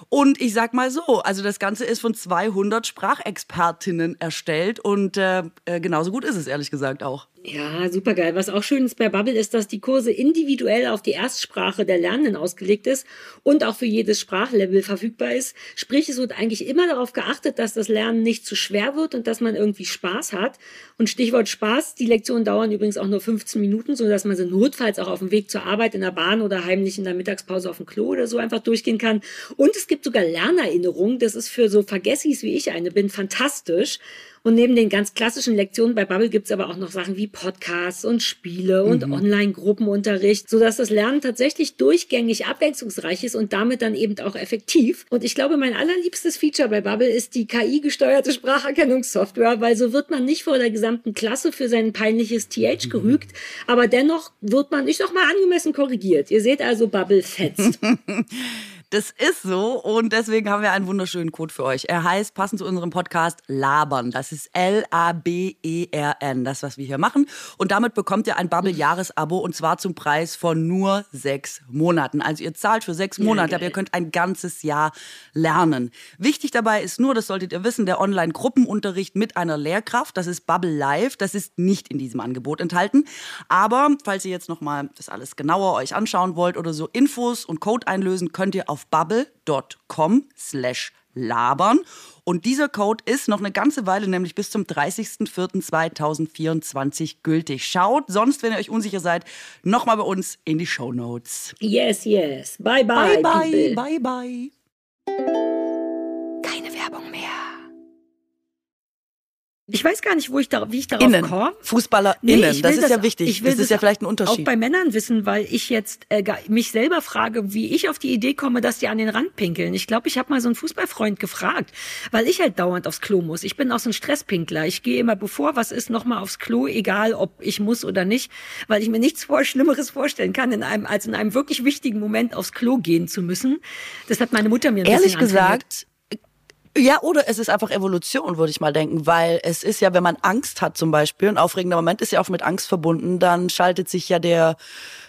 Und ich sag mal so, also das Ganze ist von zweihundert Sprachexpertinnen erstellt und äh, äh, genauso gut ist es ehrlich gesagt auch. Ja, super geil. Was auch schön ist bei Babbel ist, dass die Kurse individuell auf die Erstsprache der Lernenden ausgelegt ist und auch für jedes Sprachlevel verfügbar ist. Sprich, es wird eigentlich immer darauf geachtet, dass das Lernen nicht zu schwer wird und dass man irgendwie Spaß hat. Und Stichwort Spaß, die Lektionen dauern übrigens auch nur fünfzehn Minuten, sodass man sie notfalls auch auf dem Weg zur Arbeit, in der Bahn oder heimlich in der Mittagspause auf dem Klo oder so einfach durchgehen kann. Und es gibt sogar Lernerinnerungen. Das ist für so Vergessis, wie ich eine bin, fantastisch. Und neben den ganz klassischen Lektionen bei Babbel gibt es aber auch noch Sachen wie Podcasts und Spiele und mhm. Online-Gruppenunterricht, sodass das Lernen tatsächlich durchgängig abwechslungsreich ist und damit dann eben auch effektiv. Und ich glaube, mein allerliebstes Feature bei Babbel ist die K I-gesteuerte Spracherkennungssoftware, weil so wird man nicht vor der gesamten Klasse für sein peinliches T H gerügt, mhm. aber dennoch wird man nicht nochmal angemessen korrigiert. Ihr seht also, Babbel fetzt. Das ist so und deswegen haben wir einen wunderschönen Code für euch. Er heißt, passend zu unserem Podcast, Labern. Das ist L A B E R N, das, was wir hier machen. Und damit bekommt ihr ein Babbel-Jahres-Abo und zwar zum Preis von nur sechs Monaten. Also ihr zahlt für sechs Monate, ja, aber ihr könnt ein ganzes Jahr lernen. Wichtig dabei ist nur, das solltet ihr wissen, der Online-Gruppenunterricht mit einer Lehrkraft, das ist Babbel Live, das ist nicht in diesem Angebot enthalten. Aber falls ihr jetzt nochmal das alles genauer euch anschauen wollt oder so, Infos und Code einlösen, könnt ihr auf babbel dot com slash labern. Und dieser Code ist noch eine ganze Weile, nämlich bis zum dreißigsten vierten zweitausendvierundzwanzig gültig. Schaut sonst, wenn ihr euch unsicher seid, nochmal bei uns in die Shownotes. Yes, yes. Bye, bye. Bye, bye. People. Bye, bye. Keine Werbung mehr. Ich weiß gar nicht, wo ich da, wie ich darauf innen. komme. FußballerInnen, nee, das ist das, ja wichtig. Ich will das, das ist ja vielleicht ein Unterschied. Auch bei Männern wissen, weil ich jetzt äh, mich selber frage, wie ich auf die Idee komme, dass die an den Rand pinkeln. Ich glaube, ich habe mal so einen Fußballfreund gefragt, weil ich halt dauernd aufs Klo muss. Ich bin auch so ein Stresspinkler. Ich gehe immer, bevor was ist, nochmal aufs Klo, egal ob ich muss oder nicht, weil ich mir nichts vor, Schlimmeres vorstellen kann, in einem, als in einem wirklich wichtigen Moment aufs Klo gehen zu müssen. Das hat meine Mutter mir ein Ehrlich bisschen gesagt, antrainiert. Ja, oder es ist einfach Evolution, würde ich mal denken, weil es ist ja, wenn man Angst hat zum Beispiel, ein aufregender Moment ist ja oft mit Angst verbunden, dann schaltet sich ja der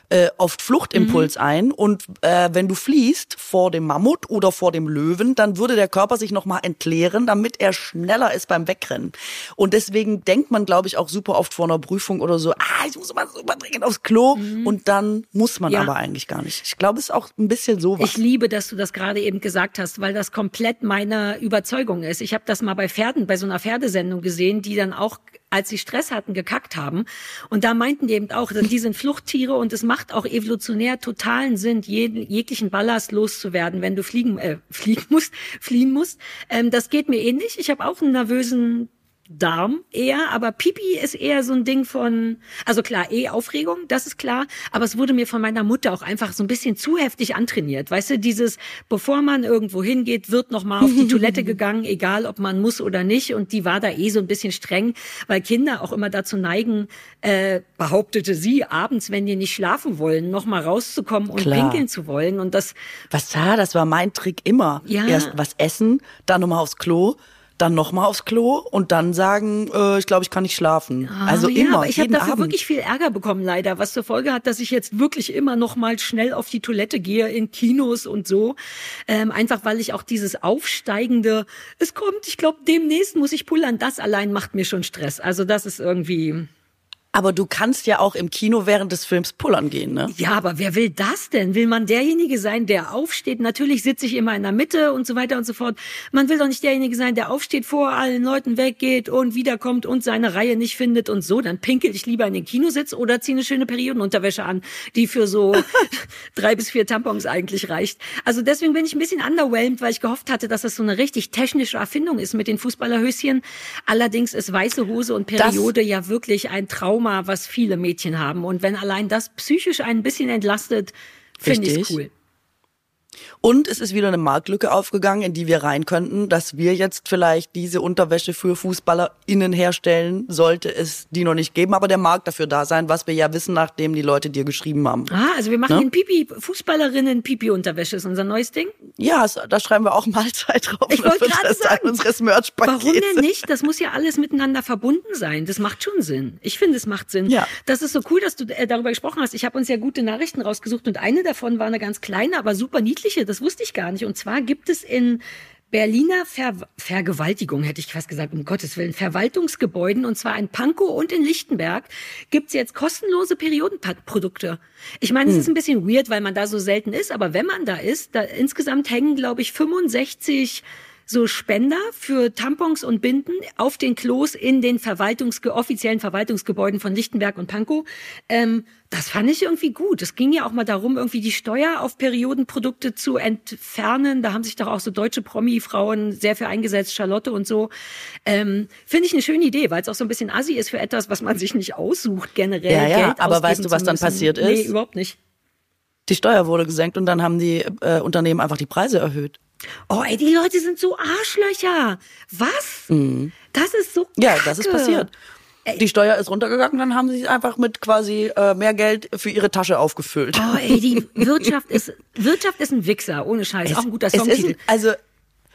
äh, oft Fluchtimpuls mhm. ein und äh, wenn du fliehst vor dem Mammut oder vor dem Löwen, dann würde der Körper sich nochmal entleeren, damit er schneller ist beim Wegrennen. Und deswegen denkt man, glaube ich, auch super oft vor einer Prüfung oder so, ah, ich muss immer super dringend aufs Klo mhm. und dann muss man ja. aber eigentlich gar nicht. Ich glaube, es ist auch ein bisschen sowas. Ich liebe, dass du das gerade eben gesagt hast, weil das komplett meiner Über Überzeugung ist. Ich habe das mal bei Pferden, bei so einer Pferdesendung gesehen, die dann auch, als sie Stress hatten, gekackt haben. Und da meinten die eben auch, die sind Fluchttiere und es macht auch evolutionär totalen Sinn, jeden, jeglichen Ballast loszuwerden, wenn du fliegen, äh, fliegen musst, fliehen musst. Ähm, das geht mir ähnlich. Ich habe auch einen nervösen Darm eher, aber Pipi ist eher so ein Ding von, also klar, eh Aufregung, das ist klar, aber es wurde mir von meiner Mutter auch einfach so ein bisschen zu heftig antrainiert, weißt du, dieses, bevor man irgendwo hingeht, wird nochmal auf die Toilette gegangen, egal ob man muss oder nicht, und die war da eh so ein bisschen streng, weil Kinder auch immer dazu neigen, äh, behauptete sie, abends, wenn die nicht schlafen wollen, nochmal rauszukommen und klar. pinkeln zu wollen und das... Was ja, das war mein Trick immer. Ja. Erst was essen, dann nochmal aufs Klo, dann nochmal aufs Klo und dann sagen, äh, ich glaube, ich kann nicht schlafen. Ah, also ja, immer, aber ich habe dafür Abend. wirklich viel Ärger bekommen, leider, was zur Folge hat, dass ich jetzt wirklich immer nochmal schnell auf die Toilette gehe, in Kinos und so. Ähm, einfach, weil ich auch dieses aufsteigende, es kommt, ich glaube, demnächst muss ich pullern, das allein macht mir schon Stress. Also das ist irgendwie... Aber du kannst ja auch im Kino während des Films pullern gehen, ne? Ja, aber wer will das denn? Will man derjenige sein, der aufsteht? Natürlich sitze ich immer in der Mitte und so weiter und so fort. Man will doch nicht derjenige sein, der aufsteht, vor allen Leuten weggeht und wiederkommt und seine Reihe nicht findet und so. Dann pinkel ich lieber in den Kinositz oder ziehe eine schöne Periodenunterwäsche an, die für so drei bis vier Tampons eigentlich reicht. Also deswegen bin ich ein bisschen underwhelmed, weil ich gehofft hatte, dass das so eine richtig technische Erfindung ist mit den Fußballerhöschen. Allerdings ist weiße Hose und Periode das ja wirklich ein Traum, was viele Mädchen haben. Und wenn allein das psychisch ein bisschen entlastet, finde ich es cool. Und es ist wieder eine Marktlücke aufgegangen, in die wir rein könnten, dass wir jetzt vielleicht diese Unterwäsche für FußballerInnen herstellen, sollte es die noch nicht geben, aber der Markt dafür da sein, was wir ja wissen, nachdem die Leute dir geschrieben haben. Ah, also wir machen ne? Pipi, Fußballerinnen-Pipi-Unterwäsche ist unser neues Ding? Ja, da schreiben wir auch Mahlzeit drauf. Ich wollte gerade sagen, unseres Merch-Pakets. Warum denn nicht? Das muss ja alles miteinander verbunden sein. Das macht schon Sinn. Ich finde, es macht Sinn. Ja. Das ist so cool, dass du darüber gesprochen hast. Ich habe uns ja gute Nachrichten rausgesucht und eine davon war eine ganz kleine, aber super niedliche. Das wusste ich gar nicht. Und zwar gibt es in Berliner Ver- Vergewaltigung, hätte ich fast gesagt, um Gottes Willen, Verwaltungsgebäuden, und zwar in Pankow und in Lichtenberg, gibt es jetzt kostenlose Periodenprodukte. Ich meine, hm. es ist ein bisschen weird, weil man da so selten ist, aber wenn man da ist, da insgesamt hängen, glaube ich, fünfundsechzig so Spender für Tampons und Binden auf den Klos in den Verwaltungs- offiziellen Verwaltungsgebäuden von Lichtenberg und Pankow. Ähm, das fand ich irgendwie gut. Es ging ja auch mal darum, irgendwie die Steuer auf Periodenprodukte zu entfernen. Da haben sich doch auch so deutsche Promi-Frauen sehr für eingesetzt, Charlotte und so. Ähm, finde ich eine schöne Idee, weil es auch so ein bisschen assi ist für etwas, was man sich nicht aussucht generell. Ja, ja, Geld aber weißt du, was dann passiert ist? Nee, überhaupt nicht. Die Steuer wurde gesenkt und dann haben die äh, Unternehmen einfach die Preise erhöht. Oh, ey, die Leute sind so Arschlöcher. Was? Mhm. Das ist so kacke. Ja, das ist passiert. Ey. Die Steuer ist runtergegangen, dann haben sie es einfach mit quasi äh, mehr Geld für ihre Tasche aufgefüllt. Oh, ey, die Wirtschaft ist Wirtschaft ist ein Wichser, ohne Scheiß. Es, auch ein guter Songtitel. Ist, also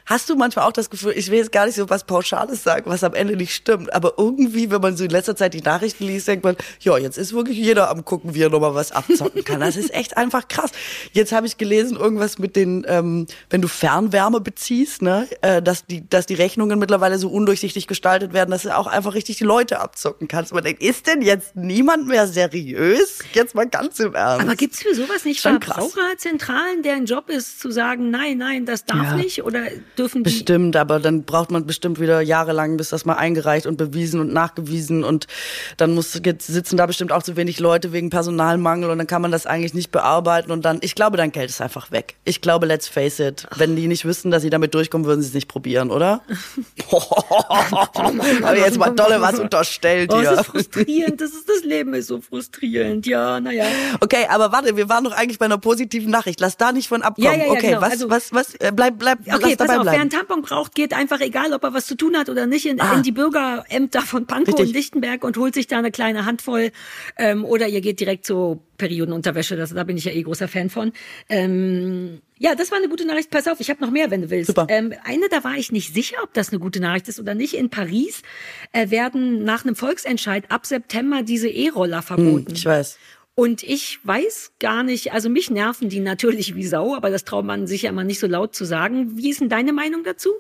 hast du manchmal auch das Gefühl, ich will jetzt gar nicht so was Pauschales sagen, was am Ende nicht stimmt, aber irgendwie, wenn man so in letzter Zeit die Nachrichten liest, denkt man, ja, jetzt ist wirklich jeder am gucken, wie er nochmal was abzocken kann. Das ist echt einfach krass. Jetzt habe ich gelesen, irgendwas mit den, ähm, wenn du Fernwärme beziehst, ne, äh, dass die, dass die Rechnungen mittlerweile so undurchsichtig gestaltet werden, dass du auch einfach richtig die Leute abzocken kannst. Man denkt, ist denn jetzt niemand mehr seriös? Jetzt mal ganz im Ernst. Aber gibt's für sowas nicht Verbraucherzentralen, deren Job ist, zu sagen, nein, nein, das darf ja. nicht, oder dürfen die? Bestimmt, aber dann braucht man bestimmt wieder jahrelang, bis das mal eingereicht und bewiesen und nachgewiesen, und dann muss, jetzt sitzen da bestimmt auch zu wenig Leute wegen Personalmangel und dann kann man das eigentlich nicht bearbeiten und dann, ich glaube, dein Geld ist einfach weg. Ich glaube, let's face it, wenn die nicht wüssten, dass sie damit durchkommen, würden sie es nicht probieren, oder? Aber jetzt mal dolle was unterstellt hier. Oh, das ist frustrierend, das ist, das Leben ist so frustrierend, ja, naja. Okay, aber warte, wir waren doch eigentlich bei einer positiven Nachricht, lass da nicht von abkommen. Ja, ja, ja, okay, genau. was, also, was, was, äh, bleib, bleib, okay, lass dabei bleiben. Wer einen Tampon braucht, geht einfach, egal ob er was zu tun hat oder nicht, in, ah. in die Bürgerämter von Pankow Richtig. und Lichtenberg und holt sich da eine kleine Handvoll. Ähm, oder ihr geht direkt zur Periodenunterwäsche. Das, da bin ich ja eh großer Fan von. Ähm, ja, das war eine gute Nachricht. Pass auf, ich habe noch mehr, wenn du willst. Super. Ähm, eine, da war ich nicht sicher, ob das eine gute Nachricht ist oder nicht. In Paris äh, werden nach einem Volksentscheid ab September diese E-Roller verboten. Hm, ich weiß. Und ich weiß gar nicht, also mich nerven die natürlich wie Sau, aber das traut man sich ja immer nicht so laut zu sagen. Wie ist denn deine Meinung dazu?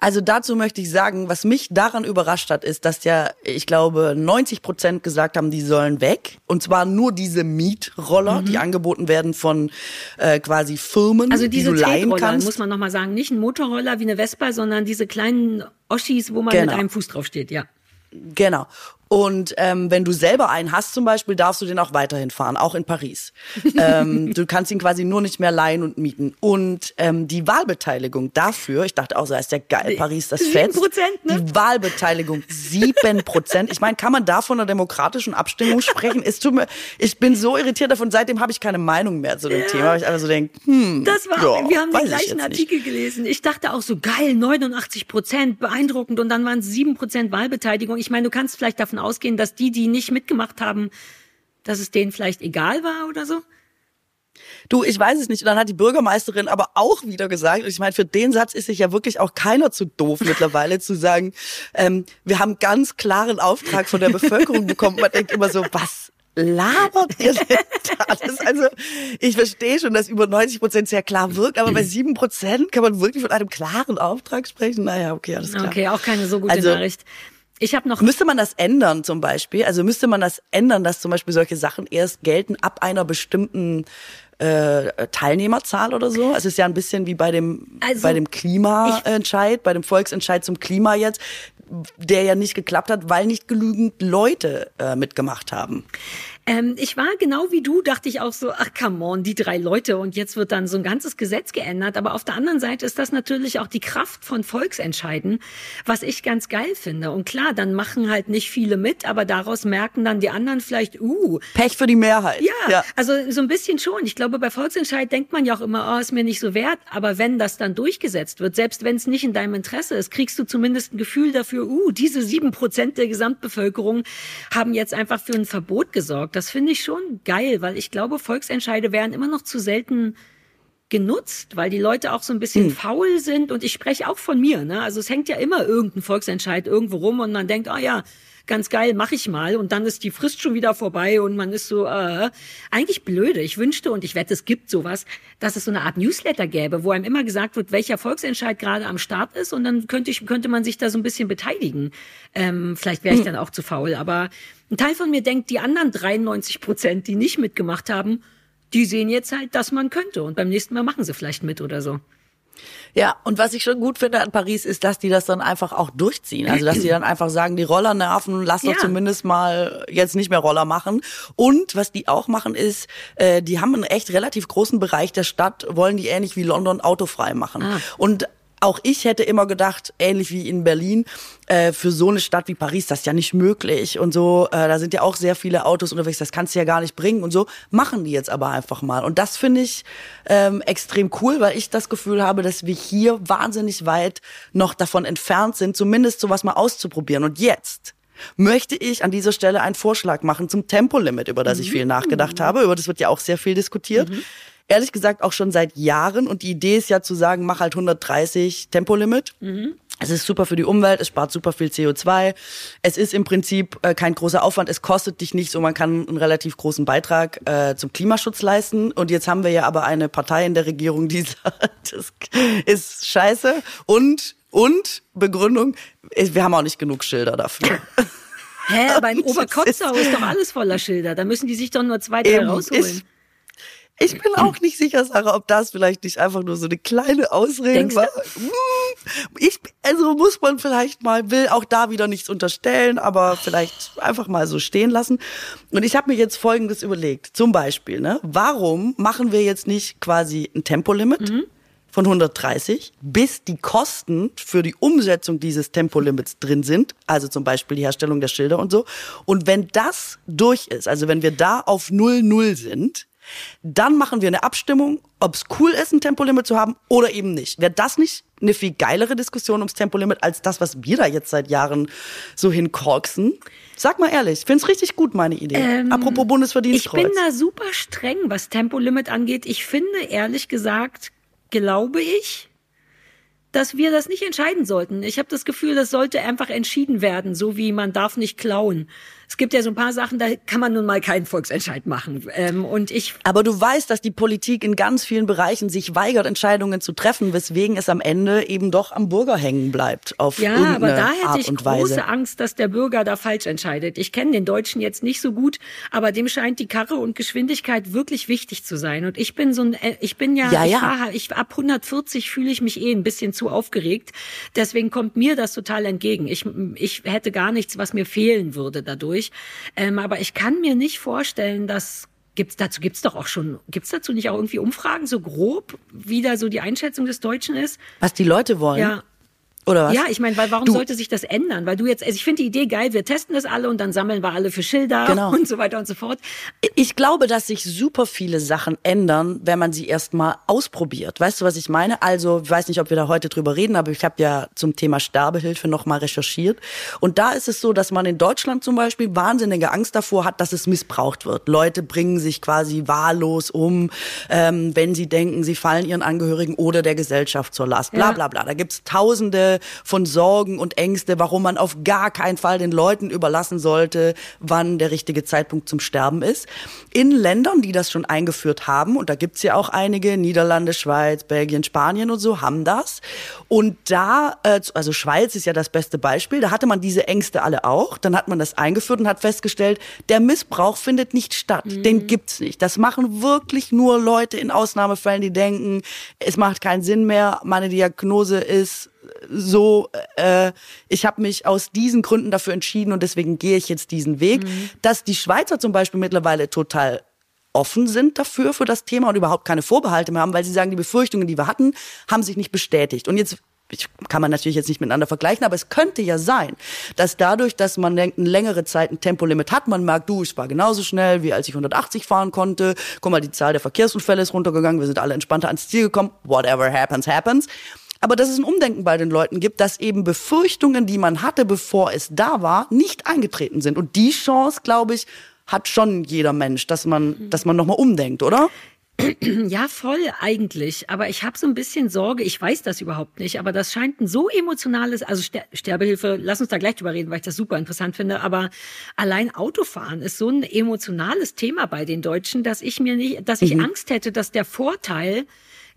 Also dazu möchte ich sagen, was mich daran überrascht hat, ist, dass ja, ich glaube, neunzig Prozent gesagt haben, die sollen weg. Und zwar nur diese Mietroller, mhm. die angeboten werden von äh, quasi Firmen, also diese die du leihen kannst. Also diese muss man nochmal sagen, nicht ein Motorroller wie eine Vespa, sondern diese kleinen Oschis, wo man genau. mit einem Fuß drauf steht, ja. Genau. Und ähm, wenn du selber einen hast zum Beispiel, darfst du den auch weiterhin fahren, auch in Paris. ähm, du kannst ihn quasi nur nicht mehr leihen und mieten. Und ähm, die Wahlbeteiligung dafür, ich dachte auch so, ist ja geil, Paris, das fetzt. sieben Prozent, ne? Die Wahlbeteiligung, sieben Prozent. Ich meine, kann man da von einer demokratischen Abstimmung sprechen? Es tut mir, ich bin so irritiert davon, seitdem habe ich keine Meinung mehr zu dem ja. Thema. Weil ich einfach so denke, hm, das war, ja, wir haben den gleichen Artikel nicht. gelesen. Ich dachte auch so, geil, neunundachtzig Prozent, beeindruckend. Und dann waren es sieben Prozent Wahlbeteiligung. Ich meine, du kannst vielleicht davon ausgehen, dass die, die nicht mitgemacht haben, dass es denen vielleicht egal war oder so? Du, ich weiß es nicht. Und dann hat die Bürgermeisterin aber auch wieder gesagt, und ich meine, für den Satz ist sich ja wirklich auch keiner zu doof mittlerweile, zu sagen, ähm, wir haben ganz klaren Auftrag von der Bevölkerung bekommen. Man denkt immer so, was labert ihr denn da? Das ist also, ich verstehe schon, dass über neunzig Prozent sehr klar wirkt, aber bei sieben Prozent kann man wirklich von einem klaren Auftrag sprechen? Naja, okay, alles klar. Okay, auch keine so gute also, Nachricht. Ich hab noch müsste man das ändern zum Beispiel? Also müsste man das ändern, dass zum Beispiel solche Sachen erst gelten ab einer bestimmten äh, Teilnehmerzahl oder so? Es ist ja ein bisschen wie bei dem, also, bei dem Klimaentscheid, ich, bei dem Volksentscheid zum Klima jetzt, der ja nicht geklappt hat, weil nicht genügend Leute äh, mitgemacht haben. Ähm, ich war genau wie du, dachte ich auch so, ach come on, die drei Leute und jetzt wird dann so ein ganzes Gesetz geändert. Aber auf der anderen Seite ist das natürlich auch die Kraft von Volksentscheiden, was ich ganz geil finde. Und klar, dann machen halt nicht viele mit, aber daraus merken dann die anderen vielleicht, uh. Pech für die Mehrheit. Ja, ja, also so ein bisschen schon. Ich glaube, bei Volksentscheid denkt man ja auch immer, oh, ist mir nicht so wert. Aber wenn das dann durchgesetzt wird, selbst wenn es nicht in deinem Interesse ist, kriegst du zumindest ein Gefühl dafür, uh, diese sieben Prozent der Gesamtbevölkerung haben jetzt einfach für ein Verbot gesorgt. Das finde ich schon geil, weil ich glaube, Volksentscheide werden immer noch zu selten genutzt, weil die Leute auch so ein bisschen hm. faul sind. Und ich spreche auch von mir, ne? Also es hängt ja immer irgendein Volksentscheid irgendwo rum und man denkt, oh ja, ganz geil, mache ich mal. Und dann ist die Frist schon wieder vorbei und man ist so, äh, eigentlich blöde. Ich wünschte, und ich wette, es gibt sowas, dass es so eine Art Newsletter gäbe, wo einem immer gesagt wird, welcher Volksentscheid gerade am Start ist. Und dann könnte ich, könnte man sich da so ein bisschen beteiligen. Ähm, vielleicht wäre ich dann auch zu faul. Aber ein Teil von mir denkt, die anderen dreiundneunzig Prozent, die nicht mitgemacht haben, die sehen jetzt halt, dass man könnte. Und beim nächsten Mal machen sie vielleicht mit oder so. Ja, und was ich schon gut finde an Paris ist, dass die das dann einfach auch durchziehen. Also, dass die dann einfach sagen, die Roller nerven, lass ja. doch zumindest mal jetzt nicht mehr Roller machen. Und was die auch machen ist, äh, die haben einen echt relativ großen Bereich der Stadt, wollen die ähnlich wie London autofrei machen. Ah. Und auch ich hätte immer gedacht, ähnlich wie in Berlin, äh, für so eine Stadt wie Paris, das ist ja nicht möglich und so, äh, da sind ja auch sehr viele Autos unterwegs, das kannst du ja gar nicht bringen und so, machen die jetzt aber einfach mal. Und das finde ich ähm, extrem cool, weil ich das Gefühl habe, dass wir hier wahnsinnig weit noch davon entfernt sind, zumindest sowas mal auszuprobieren. Und jetzt möchte ich an dieser Stelle einen Vorschlag machen zum Tempolimit, über das ich viel nachgedacht habe, über das wird ja auch sehr viel diskutiert. Mhm. Ehrlich gesagt auch schon seit Jahren. Und die Idee ist ja zu sagen, mach halt hundertdreißig Tempolimit. Mhm. Es ist super für die Umwelt, es spart super viel C O zwei. Es ist im Prinzip äh, kein großer Aufwand, es kostet dich nichts und man kann einen relativ großen Beitrag äh, zum Klimaschutz leisten. Und jetzt haben wir ja aber eine Partei in der Regierung, die sagt, das ist scheiße. Und, und, Begründung, wir haben auch nicht genug Schilder dafür. Hä, aber in Oberkotzau ist doch alles voller Schilder. Da müssen die sich doch nur zwei, drei rausholen. Ist, Ich bin auch nicht sicher, Sarah, ob das vielleicht nicht einfach nur so eine kleine Ausrede Denkst war. Ich, also muss man vielleicht mal, will auch da wieder nichts unterstellen, aber vielleicht einfach mal so stehen lassen. Und ich habe mir jetzt Folgendes überlegt. Zum Beispiel, ne, warum machen wir jetzt nicht quasi ein Tempolimit mhm. von hundertdreißig, bis die Kosten für die Umsetzung dieses Tempolimits drin sind, also zum Beispiel die Herstellung der Schilder und so. Und wenn das durch ist, also wenn wir da auf null null sind, dann machen wir eine Abstimmung, ob es cool ist, ein Tempolimit zu haben oder eben nicht. Wäre das nicht eine viel geilere Diskussion ums Tempolimit als das, was wir da jetzt seit Jahren so hinkorksen? Sag mal ehrlich, ich finde es richtig gut, meine Idee. Ähm, Apropos Bundesverdienstkreuz. Ich bin da super streng, was Tempolimit angeht. Ich finde, ehrlich gesagt, glaube ich, dass wir das nicht entscheiden sollten. Ich habe das Gefühl, das sollte einfach entschieden werden, so wie man darf nicht klauen. es gibt ja so ein paar Sachen, da kann man nun mal keinen Volksentscheid machen. Ähm, und ich Aber du weißt, dass die Politik in ganz vielen Bereichen sich weigert, Entscheidungen zu treffen, weswegen es am Ende eben doch am Bürger hängen bleibt. Auf ja, aber da hätte Art ich große Weise. Angst, dass der Bürger da falsch entscheidet. Ich kenne den Deutschen jetzt nicht so gut, aber dem scheint die Karre und Geschwindigkeit wirklich wichtig zu sein. Und ich bin so ein, ich bin ja, ja, ja. Ich fahr, ich, ab hundertvierzig fühle ich mich eh ein bisschen zu aufgeregt. Deswegen kommt mir das total entgegen. Ich, ich hätte gar nichts, was mir fehlen würde dadurch. Ähm, aber ich kann mir nicht vorstellen, dass Gibt's dazu gibt's doch auch schon gibt's dazu nicht auch irgendwie Umfragen so grob, wie da so die Einschätzung des Deutschen ist, was die Leute wollen? Ja. Oder was? Ja, ich meine, weil warum du. sollte sich das ändern? Weil du jetzt, also ich finde die Idee geil, wir testen das alle und dann sammeln wir alle für Schilder genau. und so weiter und so fort. Ich glaube, dass sich super viele Sachen ändern, wenn man sie erstmal ausprobiert. Weißt du, was ich meine? Also, ich weiß nicht, ob wir da heute drüber reden, aber ich habe ja zum Thema Sterbehilfe nochmal recherchiert. Und da ist es so, dass man in Deutschland zum Beispiel wahnsinnige Angst davor hat, dass es missbraucht wird. Leute bringen sich quasi wahllos um, ähm, wenn sie denken, sie fallen ihren Angehörigen oder der Gesellschaft zur Last. Bla, ja. bla, bla. Da gibt's tausende von Sorgen und Ängste, warum man auf gar keinen Fall den Leuten überlassen sollte, wann der richtige Zeitpunkt zum Sterben ist. In Ländern, die das schon eingeführt haben, und da gibt's ja auch einige, Niederlande, Schweiz, Belgien, Spanien und so, haben das. Und da, also Schweiz ist ja das beste Beispiel, da hatte man diese Ängste alle auch, dann hat man das eingeführt und hat festgestellt, der Missbrauch findet nicht statt, mhm. den gibt's nicht. Das machen wirklich nur Leute in Ausnahmefällen, die denken, es macht keinen Sinn mehr, meine Diagnose ist so, äh, ich habe mich aus diesen Gründen dafür entschieden und deswegen gehe ich jetzt diesen Weg. Mhm. Dass die Schweizer zum Beispiel mittlerweile total offen sind dafür, für das Thema und überhaupt keine Vorbehalte mehr haben, weil sie sagen, die Befürchtungen, die wir hatten, haben sich nicht bestätigt. Und jetzt kann man natürlich jetzt nicht miteinander vergleichen, aber es könnte ja sein, dass dadurch, dass man denkt, eine längere Zeit ein Tempolimit hat, man merkt, du, ich war genauso schnell, wie als ich hundertachtzig fahren konnte, guck mal, die Zahl der Verkehrsunfälle ist runtergegangen, wir sind alle entspannter ans Ziel gekommen, whatever happens, happens. Aber dass es ein Umdenken bei den Leuten gibt, dass eben Befürchtungen, die man hatte, bevor es da war, nicht eingetreten sind. Und die Chance, glaube ich, hat schon jeder Mensch, dass man, dass man nochmal umdenkt, oder? Ja, voll eigentlich. Aber ich habe so ein bisschen Sorge, ich weiß das überhaupt nicht, aber das scheint ein so emotionales, also Ster- Sterbehilfe, lass uns da gleich drüber reden, weil ich das super interessant finde, aber allein Autofahren ist so ein emotionales Thema bei den Deutschen, dass ich mir nicht, dass ich mhm. Angst hätte, dass der Vorteil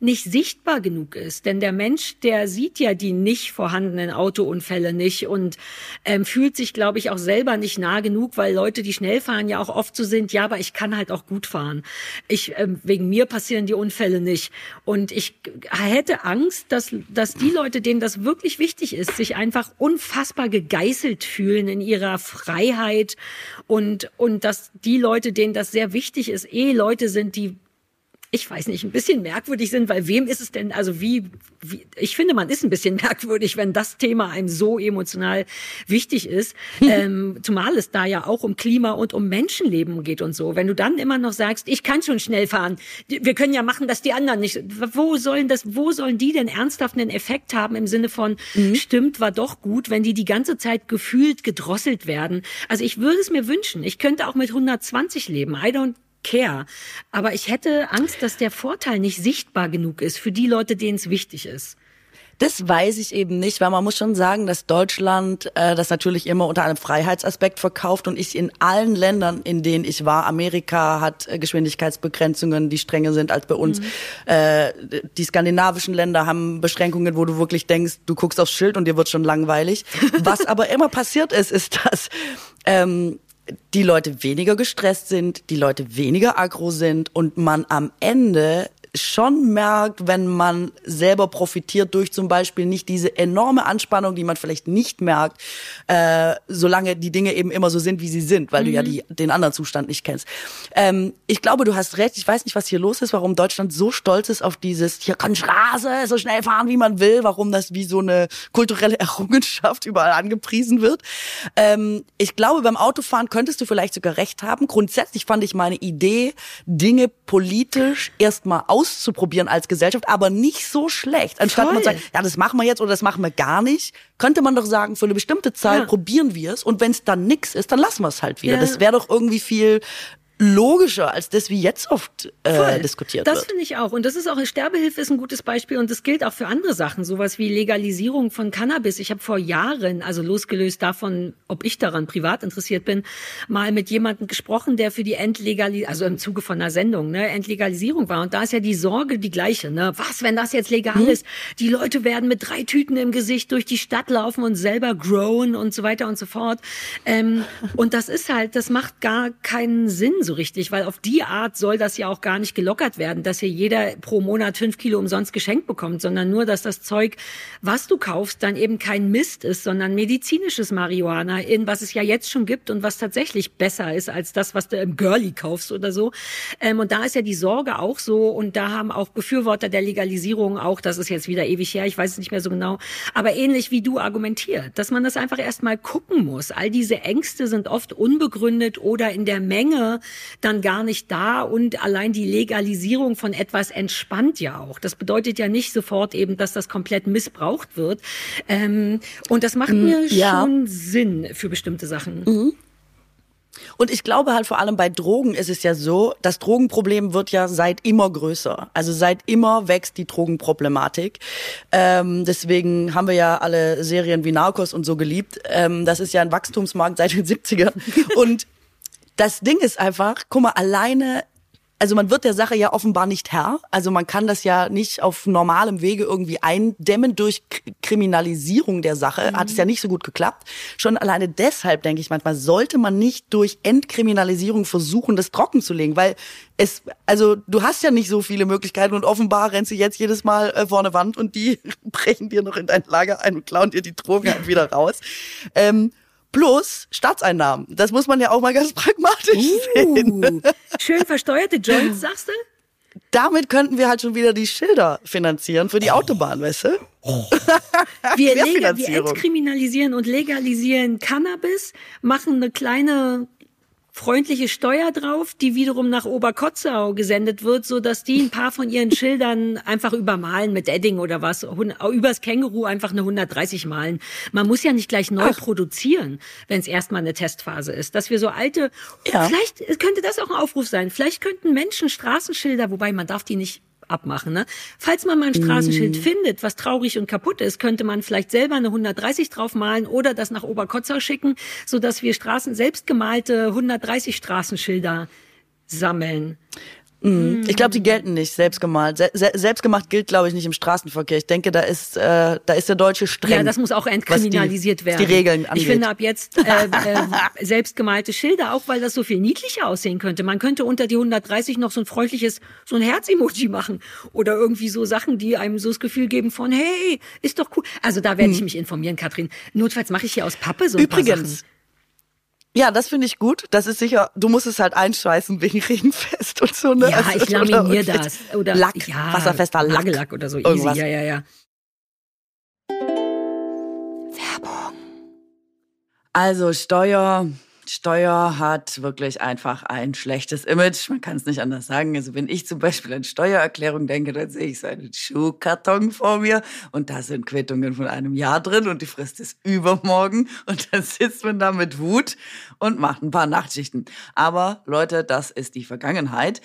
nicht sichtbar genug ist. Denn der Mensch, der sieht ja die nicht vorhandenen Autounfälle nicht und ähm, fühlt sich, glaube ich, auch selber nicht nah genug, weil Leute, die schnell fahren, ja auch oft so sind, ja, aber ich kann halt auch gut fahren. Ich ähm, wegen mir passieren die Unfälle nicht. Und ich hätte Angst, dass dass die Leute, denen das wirklich wichtig ist, sich einfach unfassbar gegeißelt fühlen in ihrer Freiheit und und dass die Leute, denen das sehr wichtig ist, eh Leute sind, die ich weiß nicht, ein bisschen merkwürdig sind, weil wem ist es denn, also wie, wie, ich finde, man ist ein bisschen merkwürdig, wenn das Thema einem so emotional wichtig ist, ähm, zumal es da ja auch um Klima und um Menschenleben geht und so. Wenn du dann immer noch sagst, ich kann schon schnell fahren, wir können ja machen, dass die anderen nicht, wo sollen das, wo sollen die denn ernsthaft einen Effekt haben im Sinne von, mhm. stimmt, war doch gut, wenn die die ganze Zeit gefühlt gedrosselt werden. Also ich würde es mir wünschen, ich könnte auch mit hundertzwanzig leben, I don't care. Aber ich hätte Angst, dass der Vorteil nicht sichtbar genug ist für die Leute, denen es wichtig ist. Das weiß ich eben nicht, weil man muss schon sagen, dass Deutschland äh, das natürlich immer unter einem Freiheitsaspekt verkauft und ich in allen Ländern, in denen ich war, Amerika hat äh, Geschwindigkeitsbegrenzungen, die strenger sind als bei uns. Mhm. Äh, die skandinavischen Länder haben Beschränkungen, wo du wirklich denkst, du guckst aufs Schild und dir wird schon langweilig. Was aber immer passiert ist, ist, dass ähm, die Leute weniger gestresst sind, die Leute weniger aggro sind und man am Ende schon merkt, wenn man selber profitiert durch zum Beispiel nicht diese enorme Anspannung, die man vielleicht nicht merkt, äh, solange die Dinge eben immer so sind, wie sie sind, weil mhm. du ja die, den anderen Zustand nicht kennst. Ähm, ich glaube, du hast recht. Ich weiß nicht, was hier los ist, warum Deutschland so stolz ist auf dieses, hier kann Straße so schnell fahren, wie man will, warum das wie so eine kulturelle Errungenschaft überall angepriesen wird. Ähm, ich glaube, beim Autofahren könntest du vielleicht sogar recht haben. Grundsätzlich fand ich meine Idee, Dinge politisch erstmal auszuprobieren, auszuprobieren als Gesellschaft, aber nicht so schlecht. Anstatt man zu sagen, ja, das machen wir jetzt oder das machen wir gar nicht, könnte man doch sagen, für eine bestimmte Zeit ja. probieren wir es und wenn es dann nix ist, dann lassen wir es halt wieder. Ja. Das wäre doch irgendwie viel logischer als das, wie jetzt oft äh, diskutiert das wird. Das finde ich auch. Und das ist auch, Sterbehilfe ist ein gutes Beispiel und das gilt auch für andere Sachen, sowas wie Legalisierung von Cannabis. Ich habe vor Jahren, also losgelöst davon, ob ich daran privat interessiert bin, mal mit jemandem gesprochen, der für die Entlegalisierung, also im Zuge von einer Sendung, ne, Entlegalisierung war. Und da ist ja die Sorge die gleiche. Ne? Was, wenn das jetzt legal hm? ist? Die Leute werden mit drei Tüten im Gesicht durch die Stadt laufen und selber growen und so weiter und so fort. Ähm, und das ist halt, das macht gar keinen Sinn so richtig, weil auf die Art soll das ja auch gar nicht gelockert werden, dass hier jeder pro Monat fünf Kilo umsonst geschenkt bekommt, sondern nur, dass das Zeug, was du kaufst, dann eben kein Mist ist, sondern medizinisches Marihuana, in was es ja jetzt schon gibt und was tatsächlich besser ist als das, was du im Girlie kaufst oder so. Ähm, und da ist ja die Sorge auch so und da haben auch Befürworter der Legalisierung auch, das ist jetzt wieder ewig her, ich weiß es nicht mehr so genau, aber ähnlich wie du argumentiert, dass man das einfach erstmal gucken muss. All diese Ängste sind oft unbegründet oder in der Menge dann gar nicht da und allein die Legalisierung von etwas entspannt ja auch. Das bedeutet ja nicht sofort eben, dass das komplett missbraucht wird. Ähm, und das macht mhm, mir ja. schon Sinn für bestimmte Sachen. Mhm. Und ich glaube halt vor allem bei Drogen ist es ja so, das Drogenproblem wird ja seit immer größer. Also seit immer wächst die Drogenproblematik. Ähm, deswegen haben wir ja alle Serien wie Narcos und so geliebt. Ähm, das ist ja ein Wachstumsmarkt seit den siebzigern. Und das Ding ist einfach, guck mal, alleine, also man wird der Sache ja offenbar nicht Herr. Also man kann das ja nicht auf normalem Wege irgendwie eindämmen. Durch Kriminalisierung der Sache mhm. hat es ja nicht so gut geklappt. Schon alleine deshalb, denke ich manchmal, sollte man nicht durch Entkriminalisierung versuchen, das trocken zu legen. Weil es, also du hast ja nicht so viele Möglichkeiten und offenbar rennst du jetzt jedes Mal vor eine Wand und die brechen dir noch in dein Lager ein und klauen dir die Drogen halt wieder raus. Ähm, Plus Staatseinnahmen. Das muss man ja auch mal ganz pragmatisch uh, sehen. Schön versteuerte Joints, sagst du? Damit könnten wir halt schon wieder die Schilder finanzieren für die oh. Autobahn, weißt du? Oh. Wir, legal, wir entkriminalisieren und legalisieren Cannabis, machen eine kleine freundliche Steuer drauf, die wiederum nach Oberkotzau gesendet wird, so dass die ein paar von ihren Schildern einfach übermalen mit Edding oder was, übers Känguru einfach eine hundertdreißig malen. Man muss ja nicht gleich neu Ach. produzieren, wenn es erstmal eine Testphase ist, dass wir so alte, ja. vielleicht könnte das auch ein Aufruf sein, vielleicht könnten Menschen Straßenschilder, wobei man darf die nicht abmachen, ne? Falls man mal ein Straßenschild mm. findet, was traurig und kaputt ist, könnte man vielleicht selber eine hundertdreißig draufmalen oder das nach Oberkotzau schicken, sodass wir Straßen selbst gemalte hundertdreißig Straßenschilder sammeln. Mm. Ich glaube, die gelten nicht selbst gemalt. Se- selbstgemacht gilt, glaube ich, nicht im Straßenverkehr. Ich denke, da ist äh, da ist der Deutsche streng. Ja, das muss auch entkriminalisiert die, werden. Die Regeln angeht. Ich finde ab jetzt äh, äh, selbstgemalte Schilder, auch weil das so viel niedlicher aussehen könnte. Man könnte unter die hundertdreißig noch so ein freundliches, so ein Herz-Emoji machen oder irgendwie so Sachen, die einem so das Gefühl geben von, hey, ist doch cool. Also da werde hm. ich mich informieren, Katrin. Notfalls mache ich hier aus Pappe so ein Übrigens. paar Sachen. Ja, das finde ich gut. Das ist sicher, du musst es halt einschweißen wegen Regenfest und so, ne? Ja, also, ich laminiere das. Oder Lack, ja, wasserfester Lack. Nagellack oder so. Easy. Irgendwas. Ja, ja, ja. Werbung. Also Steuer, Steuer hat wirklich einfach ein schlechtes Image. Man kann es nicht anders sagen. Also wenn ich zum Beispiel an Steuererklärung denke, dann sehe ich so einen Schuhkarton vor mir und da sind Quittungen von einem Jahr drin und die Frist ist übermorgen und dann sitzt man da mit Wut und macht ein paar Nachtschichten. Aber Leute, das ist die Vergangenheit.